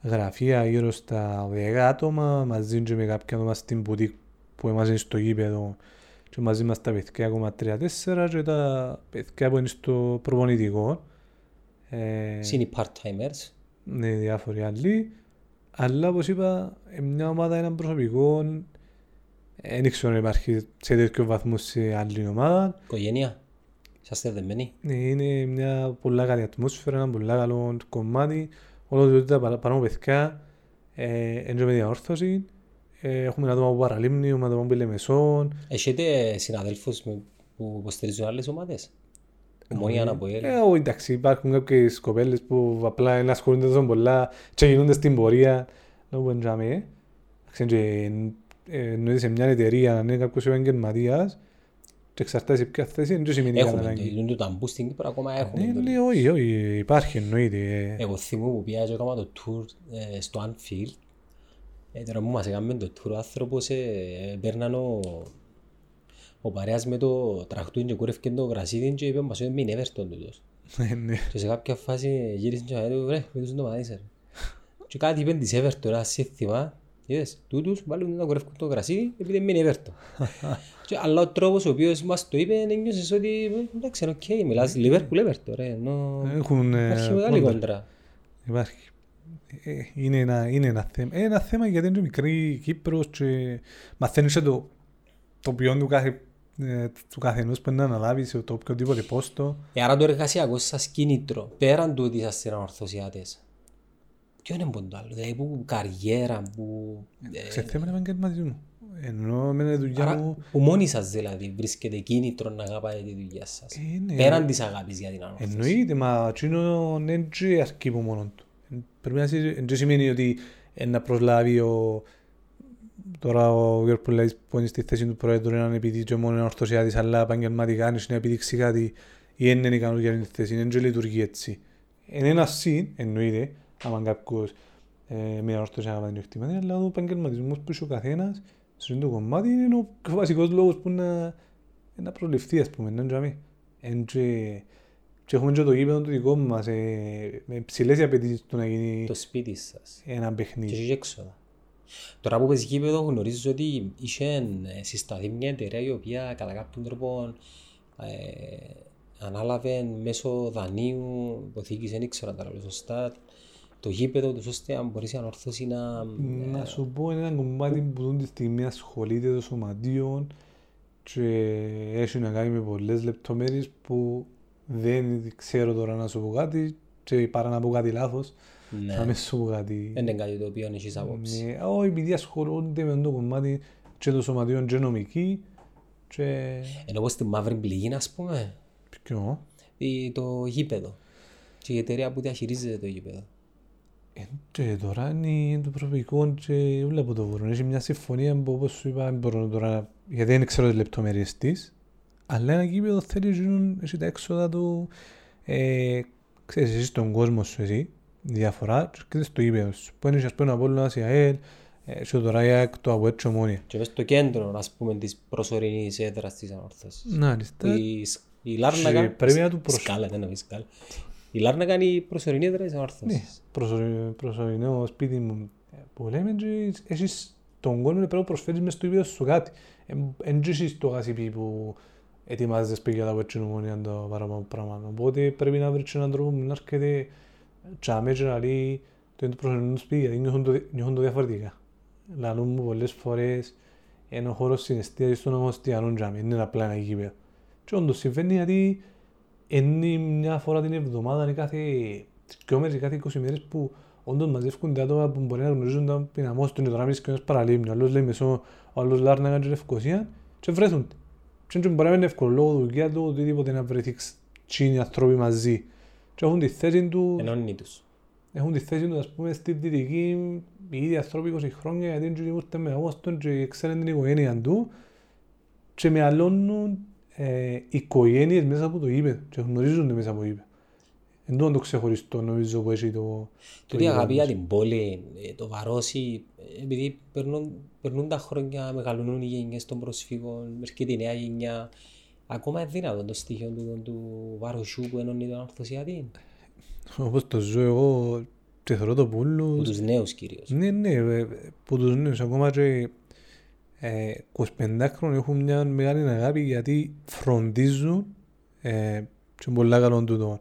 γραφεία γύρω στα δέκα άτομα, μαζί και με κάποια άτομα στην μπουτίκ που μας είναι στο γήπεδο και μαζί μας τα παιδιά ακόμα τρία τέσσερα και τα παιδιά που είναι στο προπονητικό. Ε, είναι part-timers. Ναι, διάφοροι άλλοι. Αλλά όπως είπα, μια ομάδα είναι προσωπικό. Δεν ξέρω να υπάρχει σε τέτοιο βαθμό σε άλλη ομάδα. Οικογένεια. Είσαστε δεμένοι. Είναι μια πολλά καλή ατμόσφαιρα, ένα πολλά καλό κομμάτι. Όλο το τότε παράμω παιδιά, έντια με διαόρθωση. Έχουμε ένα άτομα από Παραλίμνη, ένα άτομα από Πελεμεσόν. Έχετε συναδέλφους που υποστηρίζουν άλλες ομάδες? Ομονία από ελ. Εντάξει, υπάρχουν κάποιες κοπέλες που απλά είναι ασχολούνται τόσο πολλά και γίνονται στην πορεία. Λόγω εντιαμε. Εννοείται σε μια εταιρεία να είναι κάποιος επαγγελματίας και εξαρτάται σε ποια θέση, δεν σημαίνει κατά ανάγκη. Έχουμε το ταμπού στην Κύπρο, ακόμα έχουμε. Ναι, όχι, όχι, υπάρχει εννοείται. Εγώ θυμώ που πήγα και έκανα το tour στο Anfield. Τώρα που μας έκαμε το tour, ο άνθρωπος παίρναν ο παρέας με το τραχτούν και κούρευκε το γρασίδι και είπε μας ότι μην έβερτον τούτος. Και σε κάποια φάση γύρισαν και έλεγαν βρε, με τους είναι το μαδίσερ. Και κάτι είπαν της έβερτον, ένα σύστημα. Είδες, τούτους βάλουν να κουρεύκουν το κρασί επειδή μην έβερτο. Αλλά ο τρόπος ο οποίος μας το είπε ένιωσες ότι εντάξει, οκ, μιλάς Λιβέρπουλ έβερτο, ρε, ενώ υπάρχει μεγάλη κόντρα. Υπάρχει. Είναι ένα θέμα. Ένα θέμα γιατί είναι μικρή Κύπρος και μαθαίνεις το ποιόν του καθενούς που είναι να αναλάβεις το οποιοδήποτε πόστο. Άρα το εργασιακό σας κίνητρο, πέραν του ότι είσαστε ανορθωσιάτες, ποιο είναι ποντάλ, δηλαδή που καριέρα, που... Σε θέμα επαγγελματισμού. Ενώ με τη δουλειά μου... Που μόνοι σας δηλαδή βρίσκεται κίνητρο να αγαπάτε τη δουλειά σας. Είναι... Πέραν της αγάπης για την ανόρθωση. Εννοείται, μα εκείνο δεν αρκεί από μόνο του. Πρέπει να σε... σημαίνει ότι να προσλάβει ο... Τώρα ο Γιώργος που λέει που είναι στη θέση του πρόεδρου είναι επειδή και μόνο ανορθωσιάτης, αλλά επαγγελματικά είναι να επιδείξει κάτι ή είναι ικανός για την θέση, είναι και λειτουργεί έτσι. Είναι ένα συν, εννοείται. Αν κάποιος μία όρθωση να πάει την εκτιμάτη, αλλά ο επαγγελματισμός που είσαι ο καθένας σε αυτό το κομμάτι είναι ο βασικός λόγος που να προληφθεί, ας πούμε. Και έχουμε και το γήπεδο του δικό μας, με ψηλές απαιτήσεις του να γίνει το σπίτι σας, ένα παιχνίδι. Και είχε έξοδα. Τώρα που πες γήπεδο γνωρίζεις ότι είχε συσταθεί μια εταιρεία η οποία κατά κάποιον τρόπο ανάλαβε μέσω δανείου, υποθήκης, δεν ήξερα τα σωστά. Το γήπεδο του ώστε αν μπορείς η ανορθώση να... Να σου πω είναι ένα κομμάτι που δουν τη στιγμή ασχολείται των σωματείων και έχει να κάνει με πολλές λεπτομέρειες που δεν ξέρω τώρα να σου πω κάτι και παρά να πω κάτι λάθος, ναι. Θα με σου πω κάτι... Είναι κάτι το οποίο έχεις απόψη. Ναι, ό, επειδή ασχολούνται με το κομμάτι και των σωματείων και νομική και... Ενώ πως τη μαύρη πληγή, ας πούμε. Ποιο? Το γήπεδο. Και η εταιρεία που διαχειρίζεται το γήπεδο. Και τώρα είναι το προσωπικό και όλα από το βορούν. Έχει μια συμφωνία που όπως σου είπα μπορώ τώρα, γιατί δεν ξέρω τις λεπτομέρειες της, αλλά ένα γήπεδο θέλει να γίνουν τα έξοδα του, ε, ξέρεις εσύ στον κόσμο σου εσύ, διαφορά και ξέρεις το γήπεδο σου. Που είναι ας πούμε από όλο ένας ΙΑΕΛ, σε το ΡΑΙΑΚ, το ΑΒΕΤΣΟ μόνοι. Και πες το κέντρο ας πούμε της προσωρινής έδρας της ανόρθωσης. Να, η Λάρνακα σκάλατε να πει σκάλα. Η Λάρνακα είναι η προσωρινή έδρα της ανόρθωσης. Ναι, προσωρινό σπίτι μου που λέμε και εσείς τον κόσμο πρέπει να προσφέρεις μες στο ίδιο σου κάτι. Εν και εσείς το γασίπι που ετοιμάζεσαι σπίγια τα πέτσινου μόνοι αν το παραπάνω πράγμα. Οπότε πρέπει να βρεις έναν τρόπο που να έρχεται τσάμε και να λέει το είναι το προσωρινό σπίτι γιατί νιώθουν το διαφορετικά. λαλούν μου πολλές φορές είναι ο χώρος συναισθήτησης του όμως τι ανούν τζάμι, είναι απλά ένα γήπεδο. Και όντως συμβαίνει γιατί είναι μια φορά την εβδομάδα, είναι κάθε δυο μέρες, κάθε είκοσι μέρες που όντως μαζεύκονται άτομα που μπορεί να γνωρίζουν τα πειναμός του, είναι τώρα μισή και ένας παραλίμνη, ο άλλος λέει μεσό, ο άλλος Λάρνακα και Λευκοσία και βρέθουν. Και μπορεί να είναι εύκολο λόγω δουλειά του, οτιδήποτε να βρεθεί τσίνοι ανθρώποι μαζί. Και έχουν τη θέση του... ενώνει τους. Έχουν τη θέση του, ας πούμε, στη Δυτική, οι ίδιοι άνθρωποι είκοσι χρόνια, γιατί είναι και ήμουν με αγώστον και ξέρουν την οικογένεια του και με αλλώνουν ε, οικογένειες μέσα από το γήπεδο και γνωρίζονται μέσα από το γήπεδο. Εν τούτο το ξεχωριστό νομίζω που έχει το... Και η αγάπη για την πόλη, το βαρώσει, επειδή περνούν, περνούν τα χρόνια, μεγαλώνουν οι γενιές των προσφύγων, μερικοί τη νέα γενιά. Ακόμα είναι δυνατόν το στοιχείο του, του βαροσού που ενώνει τον Αρθωσιατή. Όπως το ζω εγώ, και θεωρώ το πούλου... Που τους νέους κυρίως. Ναι, ναι, που τους νέους. Ακόμα και ε, εικοσιπεντάχρονοι έχουν μια μεγάλη αγάπη γιατί φροντίζουν ε, και πολλά καλών τούτων.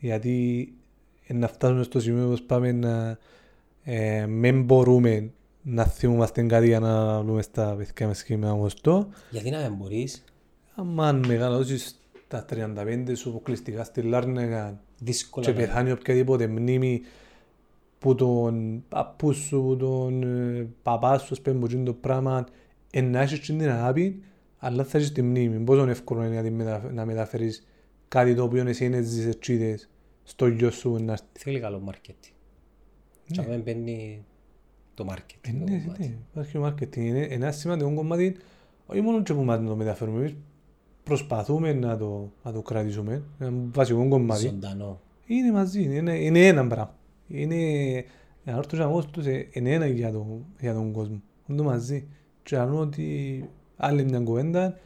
Γιατί ε, να φτάσουμε στο σημείο που πάμε να ε, μην μπορούμε να θυμούμαστε κάτι για να βρούμε στα παιδιά μας και με αγωστό. Γιατί να μην μπορείς. Αν μεγαλώσεις τα τριάντα πέντε σου αποκλειστικά στη Λάρνακα δύσκολα, και πεθάνει οποιαδήποτε μνήμη που τον παππού σου, που τον ε, παπά σου σπέμπουν το πράγμα, ε, να έχεις την αγάπη, αλλά θα έχεις τη μνήμη. Πόσο εύκολο είναι να μεταφέρεις κάτι το οποίο εσύ είναι στις ετσίδες στο γιο σου να έρθει. Θέλει καλό μάρκετι. Και αν παίρνει το μάρκετι. Ναι, ναι, υπάρχει το μάρκετι. Είναι ένα σημαντικό κομμάτι, όχι μόνο και που μας το μεταφέρουμε. Εμείς προσπαθούμε να το, να το κρατήσουμε. Ένα βασικό κομμάτι. Ζωντανό. Είναι μαζί, είναι, είναι ένα πράγμα. Είναι, αν έρθω και αγώστος, είναι ένα για, το, για τον κόσμο. Είναι μαζί. Και αρνώ ότι άλλη μια κουβέντα,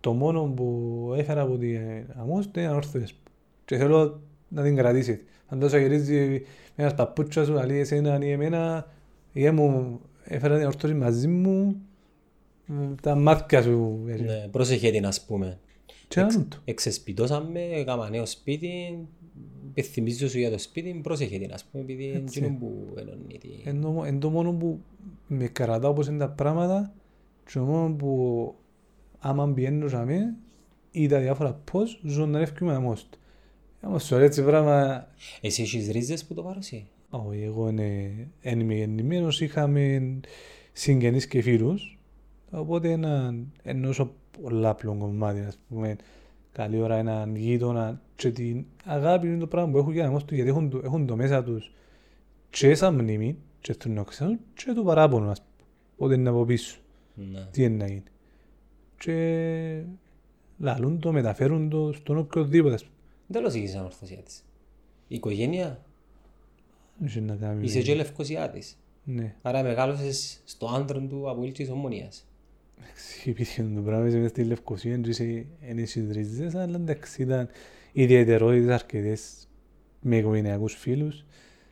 το μόνο που έφερα από την Αμόστο είναι ανόρθωες και θέλω να την κρατήσεις. Αν τόσο γυρίζει ένας παππούτσας σου, αλλή εσέναν ή εμένα, η έμου έφερα την ανόρθωση μαζί μου, τα μάτια σου. Ναι, πρόσεχε την ας πούμε. Εξεσπιτώσαμε, έκανα νέο σπίτι, επιθυμίζω σου για το σπίτι, πρόσεχε την ας πούμε, επειδή είναι εκείνο που ενώνει. Είναι το μόνο που με κρατάω όπως είναι τα πράγματα και το μόνο που άμα μπιέννω για μένα ή τα διάφορα πώς ζωντανεύκουμε να μόστο. Όμως ωραία έτσι πράγμα... Εσύ έχεις ρίζες που το βάρωσε. Όχι, εγώ είμαι γεννημένος, είχαμε συγγενείς και φίλους. Οπότε έναν εννοούσω πολλά πλέον κομμάτια, ας πούμε, καλή ώρα έναν γείτονα και την αγάπη είναι το πράγμα που έχουν για να μόστο γιατί έχουν, έχουν το μέσα τους και σαν μνήμη και τον οξένο και το παράπονο, ας πούμε. Οπότε είναι από πίσω. Ναι. Τι είναι να γίνει. Και λαλούν το, μεταφέρουν το στον οποιοδήποτε. Τέλος είχες ανορθωσιάτης. Η οικογένεια είσαι και λευκοσιάτης. Ναι. Άρα μεγάλωσες στο άντρο του από ήλτσης ομονίας. Υπήρχε το πράγμα μέσα στη Λευκοσία και είσαι ενίσχυς ρίζες, αλλά εντάξει ήταν ιδιαιτερότητες αρκετές με οικογενειακούς φίλους,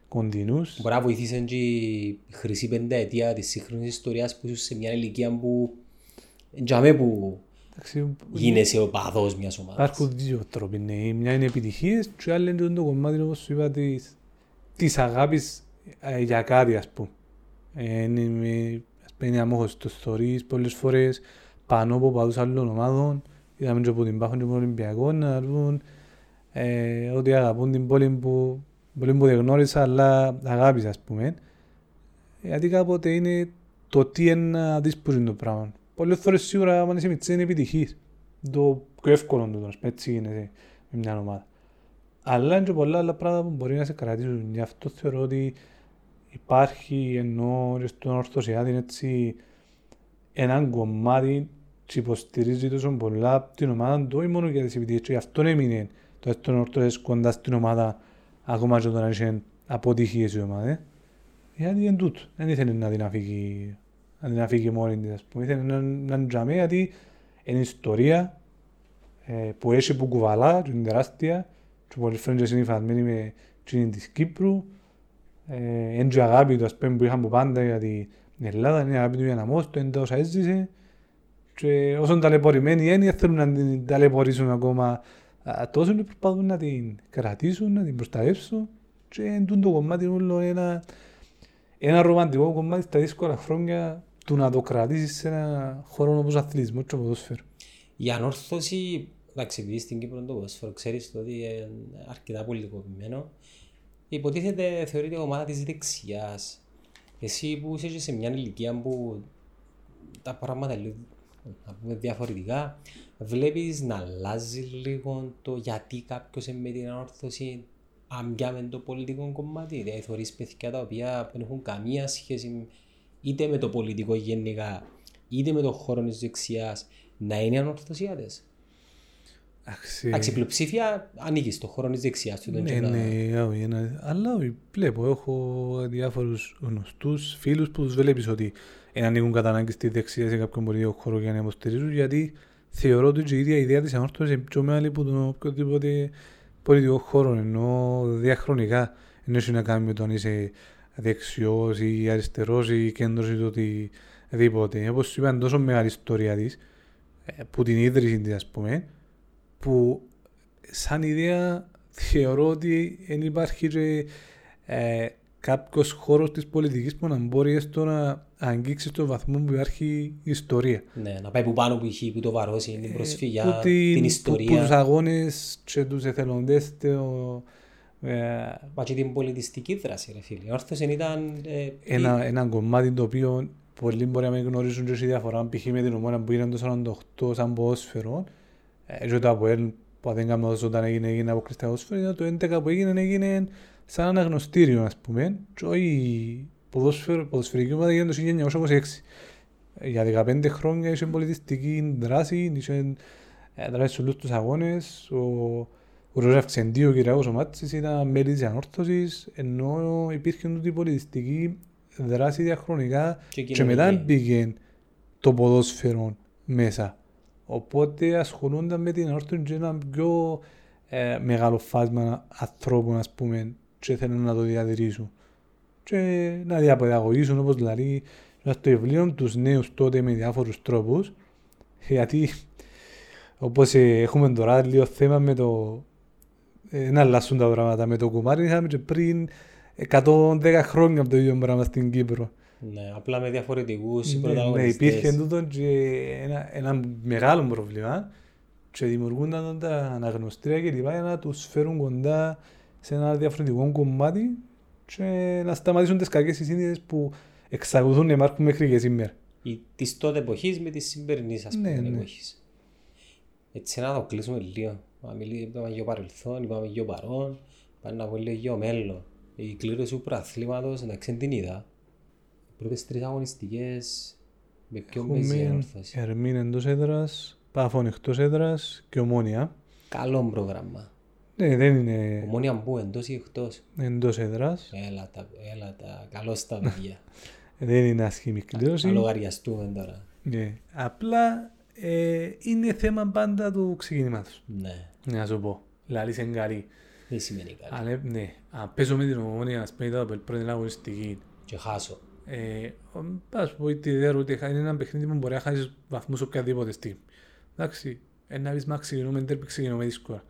κοντινούς. Μπορεί να βοηθήσαν και η χρυσή πενταετία της σύγχρονης ιστορίας που είσαι σε μια ηλικία που για μέ που γίνεσαι ο παδός μιας ομάδας. Υπάρχουν δύο τρόποι, ναι. Μια είναι επιτυχίες και η άλλη είναι το κομμάτι, όπως σου είπα, της, της αγάπης ε, για κάτι, ας πούμε. Ε, είναι, είναι αμόχος στους θωρείς πολλές φορές, πάνω από παδούς άλλων ομάδων, είδαμε και από την Πάχων και από τον Ολυμπιακό, να αρβούν ε, ότι αγαπούν την πόλη που, πόλη που δεν γνώρισα, αλλά αγάπης, ας πούμε. Γιατί κάποτε είναι το τι είναι να δίσπουζουν το πράγμα. Πολλές φορές σίγουρα αν είσαι μητσί είναι επιτυχής. Το πιο εύκολο του τώρα, έτσι γίνεται με μια ομάδα. Αλλά είναι και πολλά άλλα πράγματα που μπορεί να σε κρατήσουν. Γι' αυτό θεωρώ ότι υπάρχει ενώ στον Ορθωσιάτη έτσι έναν κομμάτι που υποστηρίζει τόσο πολλά από την ομάδα του, όχι μόνο για τις επιτυχίες. Γι' αυτό έμεινε τον Ορθωσιάτη κοντά στην ομάδα ακόμα και όταν είχε αποτυχίες η ομάδα. Γιατί είναι τούτο, δεν ήθελε να την αφήκει. Αν την αφήκε μόνη της, ας πούμε, ήθελε έναν τζαμί γιατί είναι ιστορία ε, που έχει που κουβαλά, είναι τεράστια και πολλές φορές είναι φασμένοι με την της Κύπρου. Ε, είναι και αγάπη του, ας πούμε, που είχαμε πάντα για την Ελλάδα, είναι αγάπη του για να μόστο, είναι τα όσα έζησε και όσον ταλαιπωρημένοι έννοια θέλουν να την ταλαιπωρήσουν ακόμα τόσο και προσπαθούν να την κρατήσουν, να την προστατεύσουν και είναι το κομμάτι όλο ένα... ένα ρομαντικό κομμάτι στα δύσκολα χρόνια του να το κρατήσεις σε ένα χώρο όπως αθλητισμό και ποδόσφαιρο. Η ανόρθωση, επειδή στην Κύπρο το ποδόσφαιρο ξέρεις ότι είναι αρκετά πολιτικοποιημένο, υποτίθεται θεωρείται ομάδα της δεξιάς. Εσύ που είσαι σε μια ηλικία που τα πράγματα λίγο, να πούμε, διαφορετικά, βλέπεις να αλλάζει λίγο το γιατί κάποιος με την ανόρθωση αμπιά με το πολιτικό κομμάτι. Δηλαδή θεωρείς παιδιά τα οποία δεν έχουν καμία σχέση είτε με το πολιτικό γενικά είτε με το χώρο της δεξιάς να είναι ανορθωσιάδες. Αξιπλοψήφια ανήκει στο χώρο της δεξιάς. Ναι, ναι, αλλά βλέπω, έχω διάφορους γνωστούς φίλους που τους βλέπεις ότι ανήκουν κατά ανάγκη στη δεξιά σε κάποιον πολιτικό χώρο για να υποστηρίζουν, γιατί θεωρώ ότι η ίδια ιδέα της ανόρθωσης είναι πιο μεγάλη από τον οποιοδήποτε πολιτικό χώρο, ενώ διαχρονικά δεν έχει να κάνει με το αν είσαι δεξιός ή αριστερός ή κέντρος ή το οτιδήποτε. Όπως είπα, είναι τόσο μεγάλη ιστορία της που την ίδρυση της, ας πούμε, που σαν ιδέα θεωρώ ότι δεν υπάρχει και, ε, κάποιος χώρος της πολιτικής που να μπορεί έστω να αγγίξει στον βαθμό που υπάρχει ιστορία. Ναι, να πάει που πάνω που είχε, που το βαρώσει, την προσφυγιά, ε, την, την ιστορία. Που, που τους αγώνες και τους εθελοντές. Το, ε, Μα και την πολιτιστική δράση, ρε φίλοι. Ο όρθος ήταν... Ε, ένα, η... ένα κομμάτι το οποίο πολλοί μπορεί να μην γνωρίζουν και όσοι διαφορά. Π.χ. με την Ομόνα που ήταν το σαράντα οκτώ σαν ποδόσφαιρο, και το ΑΠΟΕΛ που δεν έκαμε όταν έγινε, έγινε από Χριστιανόσφαιρο, το έντεκα που έγινε έγινε σαν αναγνωστήριο, ας πούμε, και η ποδοσφαιρική ομάδα έγινε το χίλια εννιακόσια είκοσι έξι. Για δεκαπέντε χρόνια είχε πολιτιστική δράση, είχε δράση σε όλους τους αγώνες, ο Ροζαξεντήου, ο Κυριάκος ο Μάτσης ήταν μέλη της ανόρθωσης, ενώ υπήρχε τούτη πολιτιστική δράση διαχρονικά και, και μετά πήγε το ποδόσφαιρο μέσα. Οπότε ασχολούνταν με την ανόρθωση και ένα πιο ε, μεγάλο φάσμα ανθρώπων, ας πούμε, και θέλουν να το διατηρήσουν και να διαπαιδαγωγήσουν, όπως δηλαδή να στο βιβλίο τους νέους τότε με διάφορους τρόπους, γιατί όπως ε, έχουμε τώρα λίγο θέμα με το ε, να αλλάσουν τα πράγματα με το κουμάρι, είχαμε και πριν εκατόν δέκα χρόνια από το ίδιο πράγμα στην Κύπρο. Ναι, απλά με διαφορετικούς πρωταγωνιστές. Ναι, υπήρχε τούτο και ένα, ένα μεγάλο πρόβλημα και δημιουργούνταν τα αναγνωστήρια και λοιπά για να τους φέρουν κοντά σε ένα διαφορετικό κομμάτι και να σταματήσουν τις κακές συνήθειες που εξακολουθούν να υπάρχουν μέχρι και σήμερα. Της τότε εποχής με τις σημερινής, ας πούμε, ναι, ναι. εποχής. Έτσι να το κλείσουμε λίγο. Είπαμε για παρελθόν, είπαμε για παρόν, πάνε να πολύ για μέλλον. Η κλήρωση του προαθλήματος, εντάξει, είναι την είδα. Πρώτες τρεις αγωνιστικές με πιο μέση ανόρθωση. Ερμήν εντός έδρας, Πάφων εκτός έδρας και Ομόνια. Καλό πρόγραμμα. Ναι, δεν είναι... Ομόνια μπού, εντός ή εκτός? Εντός έδρας. Έλα τα, έλα τα, καλώς τα παιδιά. Δεν είναι ασχήμη κλήρωση. Θα λογαριαστούμε τώρα. Ναι, απλά ε, είναι θέμα πάντα του ξεκινήματος. Ναι. Να σου πω, λαλείς εγκαλή. Δεν σημαίνει καλή. Αλλά, ναι, αν πέσω με την Ομόνια, ας πέτα από την πρώτη αγωνιστική και χάσω. Ε, ας πω ότι είναι ένα παιχνίδι που μπορεί να χάσεις βαθμούς οποιαδήποτε στιγμή. Εντάξει, ένα βίσμα ξεκινούμε, τέρπι ξεκινούμε δύσκολα.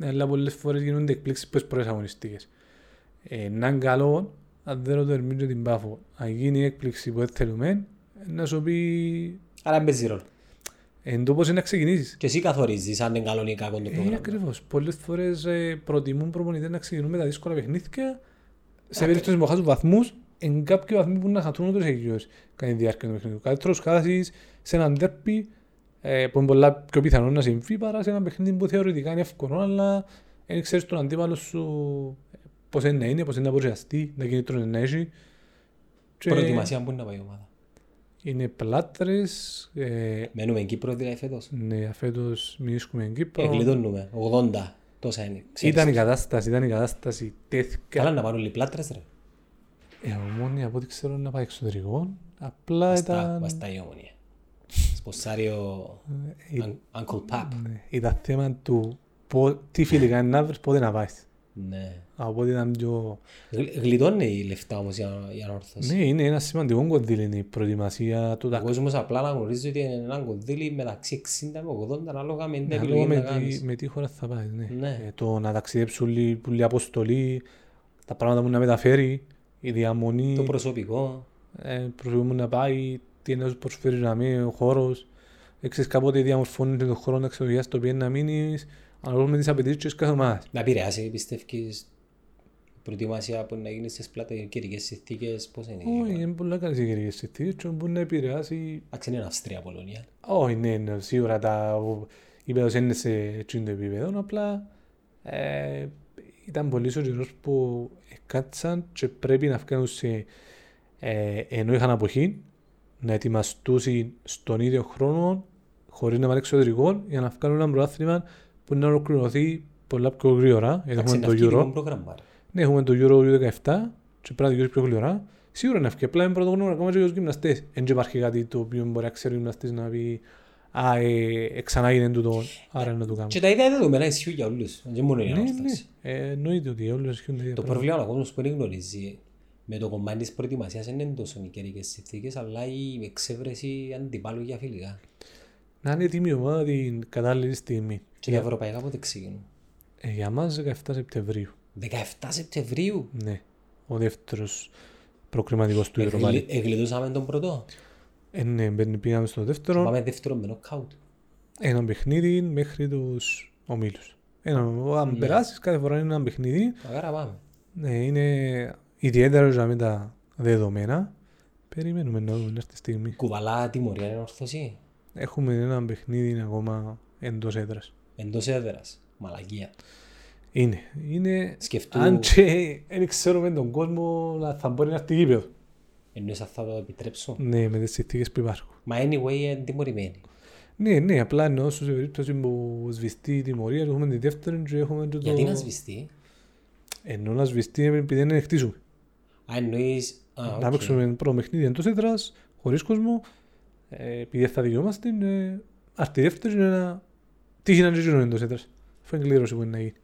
Αλλά πολλές φορές γίνονται εκπλήξεις προς πρώτες αγωνιστικές. Ε, έναν καλό, αν δεν το ερμήνω την Πάφο, αν γίνει η έκπληξη που θέλουμε, να σου πει... Άρα μπέζει ρόλο. Εν τόπως είναι να ξεκινήσεις. Και εσύ καθορίζεις αν είναι καλό ή κακό το πρόγραμμα. Ε, ακριβώς. Πολλές φορές ε, προτιμούν προπονητές να ξεκινούμε τα δύσκολα παιχνίδια σε περίπτωση που χάσουν βαθμούς. Εν κάποιο βαθμό που να χαθούν ούτως εγγυώσεις κάνει διάρκεια του παιχνιδιού. Καλύτερος χάσεις σε έναν τέρπι ε, που είναι πολλά πιο πιθανό να συμβεί παρά σε ένα παιχνίδι που θεωρητικά είναι εύκολο, αλλά δεν ξέρεις τον αντίπαλο σου πώς είναι να είναι, πώς είναι να παρουσιαστεί, να κινητρώνει να έχει. Προετοιμασία που είναι να πάει η ομάδα. Είναι Πλάτρες. Ε, Μένουμε εν Κύπρο δηλαδή φέτος. Ναι, φέτος μιλήσουμε εν Κύπρο. Εγκλειδώνουμε, ογδόντα τόσα είναι. Ξέρεις. Ήταν η κατάσταση, ήταν η κατάσταση τέτοια. Καλά να πάρουν οι Πλάτρες, ρε. Η Ομόνια από ό,τι ξέρω να πάει εξωτερικό, απλά Βαστά, ήταν... Βαστά η Ομόνια. Σποσάριο Uncle Pap. Ήταν θέμα του τι φιλικά είναι να βρεις, πότε να πάεις. Ναι. Από ό,τι ήταν πιο... Γλιτώνει η λεφτά όμως η ανόρθωση. Ναι, είναι ένα σημαντικό κονδύλι η προετοιμασία του. Ο κόσμος απλά να γνωρίζει ότι είναι ένα κονδύλι μεταξύ εξήντα με ογδόντα ανάλογα με την επιλογή να κάνεις. Με τι χώρα θα πάει, ναι. Το να ταξιδέψουν πολλή αποστολή, τα πράγματα που να μεταφέρει. η διαμονή, το προσωπικό. Ε, Προσπαθούμε να πάει, τι είναι όσο προσφέρει να μείνει ο χώρος. Ξέρεις, κάποτε διαμορφώνεται τον χρόνο εξοδογιάς το οποίο να μείνεις, αναλόγως με τις απαιτήσεις κάθε ομάδας. Να επηρεάσει, πιστεύεις, προετοιμασία που να γίνει στις πλάτες καιρικές συνθήκες, πώς είναι? Όχι, είναι πολλά καλές οι καιρικές συνθήκες και μπορεί να επηρεάσει... Αξινή είναι Αυστρία-Πολωνία. Όχι, ναι, σίγουρα τα υπέδος είναι σε εκείνο το επίπεδο, απλά ήταν πολύ σωγερός που κάτσαν και πρέπει να βγαίνουν σε... ενώ είχαν αποχή, να ετοιμαστούν στον ίδιο χρόνο, χωρίς να βάλει εξωτερικό, για να βγάλουν ένα πρωτάθλημα που να ολοκληρωθεί πολλά πιο γρήγορα. Έχουμε το Euro. Ναι, έχουμε το Euro δεκαεπτά και πρέπει να το πιο γρήγορα. Σίγουρα να βγει, απλά είναι πρωτόγνωρο ακόμα και για τους γυμναστές. Δεν υπάρχει κάτι το οποίο μπορεί να ξέρει ο γυμναστής να πει «Α, ξανά γίνεται τούτο, άρα να το κάνουμε». Και τα ίδια δεδομένα ισχύουν για όλους, δεν μόνο για όλους. Εννοείται ότι για όλους ισχύουν τα ίδια πράγματα. Το πρόβλημα ακόμα που δεν γνωρίζει με το κομμάτι της προετοιμασίας είναι τόσο οι καιρικές συνθήκες, αλλά η εξέβρεση αντιπάλου για φιλικά. Να είναι έτοιμη ομάδα την κατάλληλη στιγμή. Και για ευρωπαϊκά πότε ξεκινούν? Ε, για μας δεκαεπτά Σεπτεμβρίου. δεκαεπτά Σεπτεμβρίου? Ναι. Ο δεύτερος προκριματικός του Ευρωπαϊκού. Εγκλειδώσαμε τον πρώτο. Ε, ναι, πήγαμε στο δεύτερο. Πάμε δεύτερο με νοκάουτ. Ένα παιχνίδι μέχρι τους ομίλους. Αν περάσεις, κάθε φορά είναι ένα παιχνίδι. Άρα πάμε. Ναι, είναι... Ιδιαίτερα για με τα δεδομένα, περιμένουμε να δούμε αυτή τη στιγμή. Κουβαλά τιμωρία είναι ορθωσή. Έχουμε ένα παιχνίδι ακόμα εντός έδρας. Εντός έδρας, μαλακία. Είναι, είναι, Σκεφτού... αν και δεν ξέρουμε τον κόσμο θα μπορεί να έρθει γήπεδο. Εννοείς θα το επιτρέψω. Ναι, με τις συνθήκες που υπάρχουν. Μα anyway είναι τιμωρημένη. Ναι, ναι, απλά εννοώ σε περίπτωση που σβηστεί η τιμωρία, έχουμε τη δεύτερη και έχουμε το... Γιατί να σβηστεί? Εννοώ να σβηστεί επειδή δεν χτίζουμε. Α, εννοείς... Ah, okay. Να παίξουμε πρώτο παιχνίδι εντός έδρας, χωρίς κόσμο, επειδή θα δικαιούμαστε, αυτή η δεύτερη είναι ένα... Τι γίνεται γύρω εντός έδρας. Φάει κλήρωση που είναι να γίνει.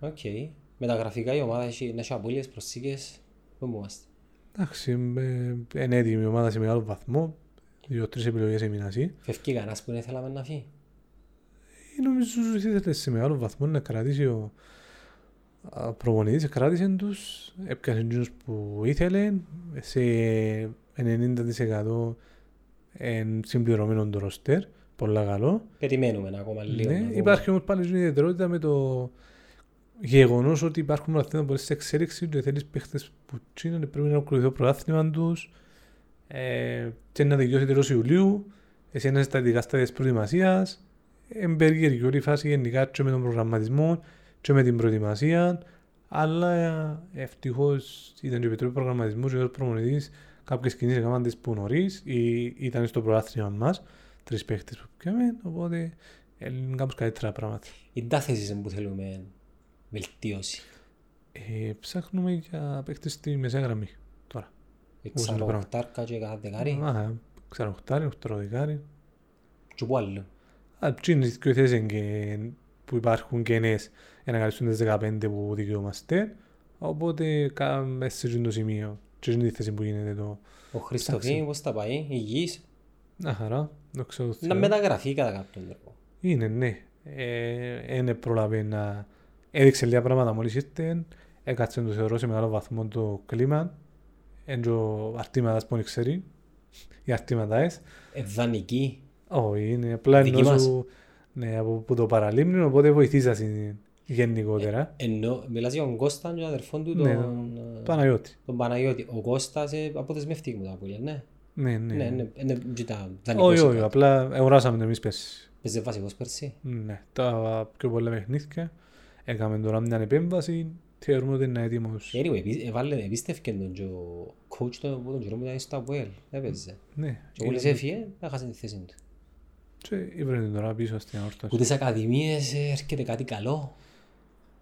Οκ. Με τα γραφικά η ομάδα έχει να έχει απώλειες, προσθήκες, πού είμαστε? Εντάξει, είναι έτοιμη η ομάδα σε μεγάλο βαθμό, δύο-τρεις επιλογές έμειναν εσύ. Φεύγει κανένας που δεν θέλαμε να φύγει. Νομίζω ότι ήθελε σε μεγάλο βαθμό να κρατήσει ο... προπονητής κράτησε τους, έπιασε τους που ήθελε, σε ενενήντα τοις εκατό συμπληρωμένο το ρόστερ, πολλά καλό. Περιμένουμε ακόμα λίγο. Ναι, υπάρχει όμως πάλι μια ιδιαιτερότητα με το γεγονός ότι υπάρχουν μαθήματα που μπορείς σε εξέλιξη και θέλεις παίχτες που τσίνονται, πρέπει να ακολουθεί το πρωτάθλημα τους ε, και να δικαιώσει τέλος Ιουλίου, εσύ να είσαι στα ειδικά στάδια της προετοιμασίας, εμπεριεργεί όλη η φάση γενικά και με τον προγραμματισμό και με την προετοιμασία, αλλά ευτυχώς ήταν και η Επιτροπή Προγραμματισμού και ο προπονητής κάποιες κινήσεις έκαναν τις που νωρίς ή ήταν στο πρωτάθλημα μας, τρεις παίχτες που πήγαμε, οπότε είναι κάπως καλύτερα πράγματα. Η τάθεση που θέλουμε βελτίωση. Ε, ψάχνουμε για παίχτες στη μεσαία γραμμή τώρα. Εξαροχτάρκα και κάθε δεκάρι. Εξαροχτάρι, οχτροδεκάρι. Και πού άλλο? Αψίνεις και θέσεις που υπάρχουν κενές για να καλύψουν τις δεκαπέντε που δικαιούμαστε, οπότε κάνουμε σε εκείνο το σημείο και είναι η θέση που γίνεται το... Ο Χριστοφή πώς θα πάει, υγιής? Να χαρά, δόξα τω Θεώ. Να μεταγραφεί κατά κάποιον τρόπο. Είναι, ναι. Είναι πρόλαβε να... Έδειξε λίγα πράγματα μόλις ήρθε, έκατσε να το θεωρώ σε μεγάλο βαθμό το κλίμα, είναι ο αρτήματας που ξέρει, οι αρτήματαες. Εδανική. Όχι, είναι απλά ενός... Ναι, από που το παραλύμνουν, οπότε βοηθήσασαι γενικότερα. Ε, εννοώ, μιλάς για τον Κώστα και τον αδερφόν του, ναι, τον, Παναγιώτη. τον Παναγιώτη. Ο Κώστας αποδεσμευτεί μου τα πολύ, ναι. Ναι, ναι. ναι, ναι, ναι όχι, όχι, απλά αγοράσαμε εμείς πέρσι. Παίζε βασικός πέρσι. Ναι, τα πιο πολλά παιχνίδια. Έκαμε τώρα μια επέμβαση, θεωρούμε ότι είναι έτοιμος. Anyway, επίστευκε τον coach τον Γιώργο που ήταν στο Αποέλ, έπαιζε. Ναι. Και μόλις έφυγε, έχασε τη θέση του. Ήπρεπε τώρα πίσω στην όρταση. Ούτε στις ακαδημίες έρχεται κάτι καλό.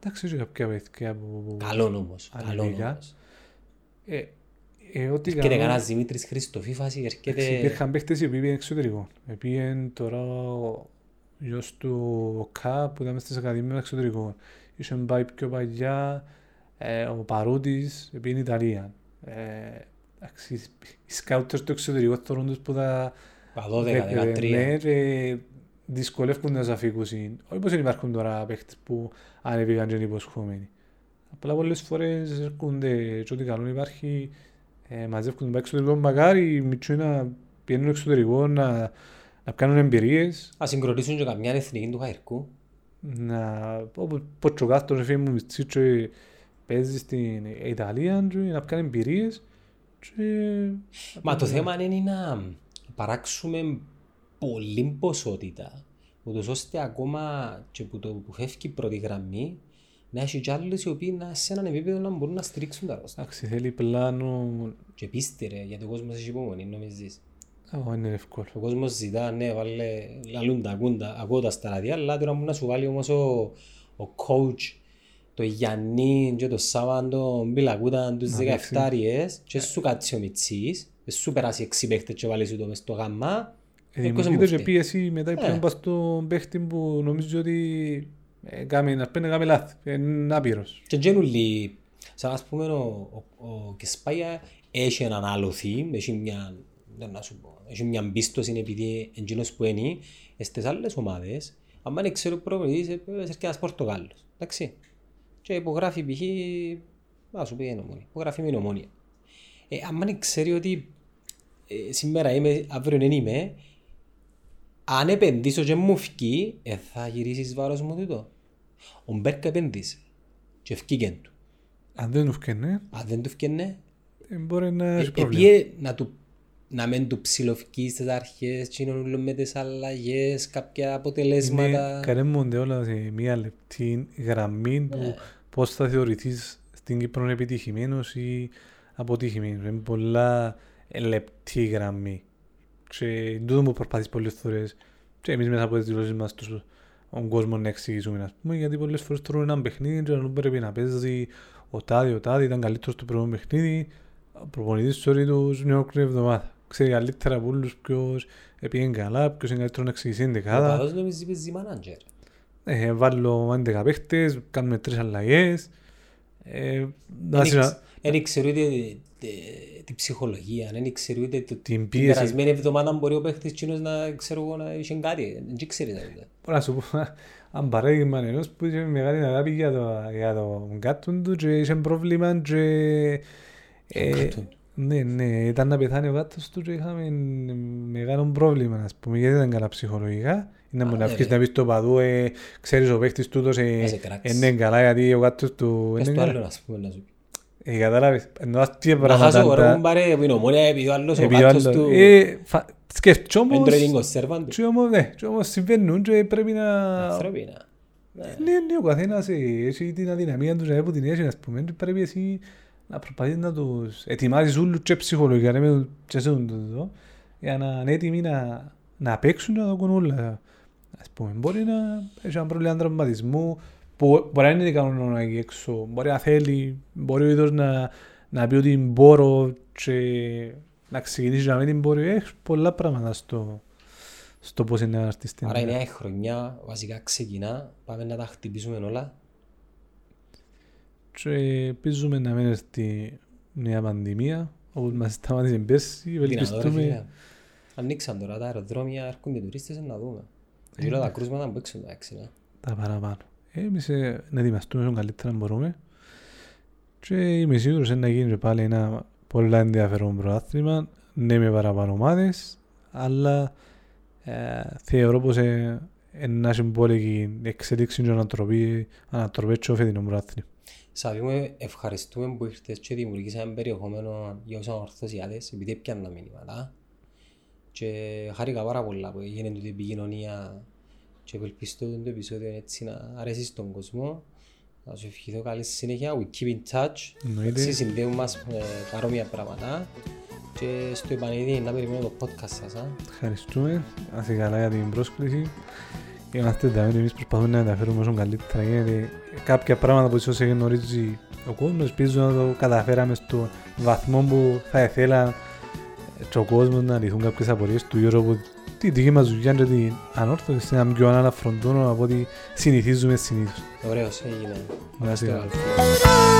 Εντάξει, είχε κάποια παιδιά από... Καλό όμως. Έρχεται κανένας Δημήτρης Χριστοφίφας, έρχεται... Υπήρχαν παίχτες οι οποίοι πήγαν εξωτερικό. Πήγαν τώρα ο γιος του ΚΑ που ήταν στις ακαδημίες εξωτερικών. Είχαν πάει πιο παλιά, ο Παρούτης πήγαν Ιταλία. Οι σκάουτερς του εξωτερικού θεωρούν τους που τα... δώδεκα δεκατρία. Δυσκολεύκουν να σας αφήκουν. Όχι πως δεν υπάρχουν τώρα παίχτες που ανεβήκαν και είναι υποσχόμενοι. Απλά πολλές φορές έρχονται και ό,τι καλό υπάρχει, ε, μαζεύκονται με εξωτερικό μπακάρι, οι μητσοί να πιένουν εξωτερικό, να, να κάνουν εμπειρίες. Να συγκροτήσουν και καμιά εθνική του χαϊκού. Να, όπως ποτσοκάστος, εφαίρε μου μητσί και παίζει στην Ιταλία και να κάνει εμπειρίες. Και... Μα το θέμα είναι να παράξουμε πολλή ποσότητα, ούτως ώστε ακόμα και που, το, που φεύγει η πρώτη γραμμή, να έχει και άλλες οι οποίοι να, σε έναν επίπεδο να μπορούν να στρίξουν τα ρόστα. Εντάξει, θέλει πλάνο... Και πίστερε, γιατί ο κόσμος έχει υπομονή, νομίζεις. Ω, είναι εύκολο. Ο κόσμος ζητά, ναι, βάλε, λαλούν τα, ακούντα, ακούω τα στραδιά, αλλά τώρα μου να σου βάλει όμως ο, ο coach, το Γιάννη και το Σάββαντο, μπιλακούταν τους δεκαεφτάριες και σου κάτσε ο Μιτσής, σου περάσει εξή παίχτες και βάλεις το μες στο γαμμά. Δημιουργείται και πίεση μετά η πλέον πας στον παίχτη που νομίζω ότι να πέντε κάμε λάθη, είναι άπειρος. Και γεννούλοι, σαν ας πούμε ο Κεσπάγια έχει έναν άλωθη, έχει μια εμπίστοση επειδή εγγύνος που είναι στις άλλες ομάδες, αν δεν ξέρω πρόβλημα, σε έρχεται ένας Πορτογάλος, εντάξει. Και υπογράφει π.χ. να σου πει ένα Ομόνια, υπογράφει με Ομόνια. Ε, αν ξέρει ότι ε, σήμερα είμαι, αύριο δεν είμαι, αν επενδύσω και μου φκεί, ε, θα γυρίσεις βάρος μου τούτο. Ο Μπέρκα επενδύσε και φκήκεν του. Αν δεν του φκένε, αν δεν του φκένε, ε, μπορεί να έχει ε, πρόβλημα. Ε, να, του, να μην του ψηλοφκεί στις αρχές, κοινωνούν με τις αλλαγές, κάποια αποτελέσματα. Καρέμονται όλα σε μία λεπτή γραμμή ναι. Που πώς θα θεωρηθείς στην Κύπρο επιτυχημένος ή αποτυχημένος. Είναι πολλά λεπτή γραμμή. Και τούτο που προσπαθείς πολλές φορές και εμείς μέσα από τις δηλώσεις μας τον κόσμο να εξηγήσουμε, πούμε, γιατί πολλές φορές τρώνε έναν παιχνίδι και να πρέπει να παίζει ο τάδι, ο τάδι ήταν καλύτερος στο πρώτο παιχνίδι, προπονητής sorry τους μια ολόκληρη εβδομάδα. Ξέρει καλύτερα από όλους ποιος πήγαινε καλά, ποιος είναι καλύτερο να εξηγήσει εντεκάδα. Ο καθώς νομίζεις παίζει μάναντζερ. Ε, βάλω έντεκα παίχτες, κάνουμε τρεις αλλαγές. Δεν ξέρω ούτε την ψυχολογία, δεν ξέρω ούτε την περασμένη εβδομάδα μπορεί ο παίχτης κοινός να ξέρω να είχε κάτι, δεν ξέρεις. Μπορώ να σου πω, αν παράδειγμα ενός που είχε μεγάλη αγάπη για τον κάτον του και είχε πρόβλημα και... Ναι, ναι, ήταν να πεθάνει ο κάτος του και είχαμε μεγάλο πρόβλημα, ας πούμε, γιατί ήταν καλά ψυχολογικά. Να μου να πεις να πεις το παδού, ξέρεις ο παίχτης τούτος είναι καλά γιατί ο κάτος του... Πες το άλλο να σου πούμε να σου πει. Ε, κατάλαβες, εννοάς τι πράγματα... Να χάσω κορόμουν πάρε, πίνω μόνο επειδή ο άλλος ο κάτος του... Σκεφτόμως... Και όμως συμβαίνουν και πρέπει να... Ανθρώπινα. Ναι, ναι, ο καθένας έχει την αδυναμία τους που την έχει, ας πούμε, πρέπει εσύ να προσπαθείς να τους ετοιμάζεις όλους και ψυχολογικά, για να είναι έτοιμοι να παίξουν και να δοκούν όλα. Ας πούμε, μπορεί να έχει ένα πρόβλημα τραυματισμού, που μπορεί να είναι κανόνα εκεί έξω, μπορεί να θέλει, μπορεί ο ίδιος να, να πει ότι μπορώ και να ξεκινήσει να μην μπορεί. Έχει πολλά πράγματα στο, στο πώς είναι να έρθεις. Άρα η νέα χρονιά βασικά ξεκινά, πάμε να τα χτυπήσουμε όλα. Και ελπίζουμε να μην έρθει μια πανδημία, όπως μας σταμάτησε πέρσι, ελπιστούμε. Ανοίξαν τώρα τα αεροδρόμια, έρχονται οι τουρίστες να δούμε. Γύρω τα κρούσματα που έξω εντάξει. Τα παραπάνω. Εμείς να ετοιμαστούμε όσο καλύτερα μπορούμε. Και είμαι σίγουρος να γίνει πάλι ένα πολύ ενδιαφέρον πρωτάθλημα. Ναι με παραπάνω ομάδες, αλλά ε, θεωρώ πως ε, ε, να έχει πολύ εξελίξη και ανατροπές και όφετεινο πρωτάθλημα. Σαββί μου, ευχαριστούμε που ήρθες και δημιουργήσαμε περιεχόμενο για όσους ανορθωσιάδες, επειδή έπιαναν μήνυματα. Και χάρηκα πάρα πολλά που έγινε την επικοινωνία και ευελπιστώ το επεισόδιο έτσι να αρέσει στον κόσμο. Να σου ευχηθώ καλή συνέχεια, we keep in touch, έτσι συνδέουμε μας με παρόμοια πράγματα και στο επανειδή να περιμένω το podcast σας. Α. Ευχαριστούμε, να είστε καλά για την πρόσκληση. Είμαστε ενταμένοι, εμείς προσπαθούμε να τα φέρουμε όσο καλύτερα γίνεται. Κάποια πράγματα που ίσως γνωρίζει ο κόσμος, πίσω να το καταφέραμε στο βαθμό που θα ήθελα και ο κόσμος να λυθούν κάποιες απορίες του Γιώργου από τη δική μας δουλειά και την ανόρθωση σε έναν πιο αναλαφροντόνο από ό,τι συνηθίζουμε συνήθως. Ωραίος, έγινε.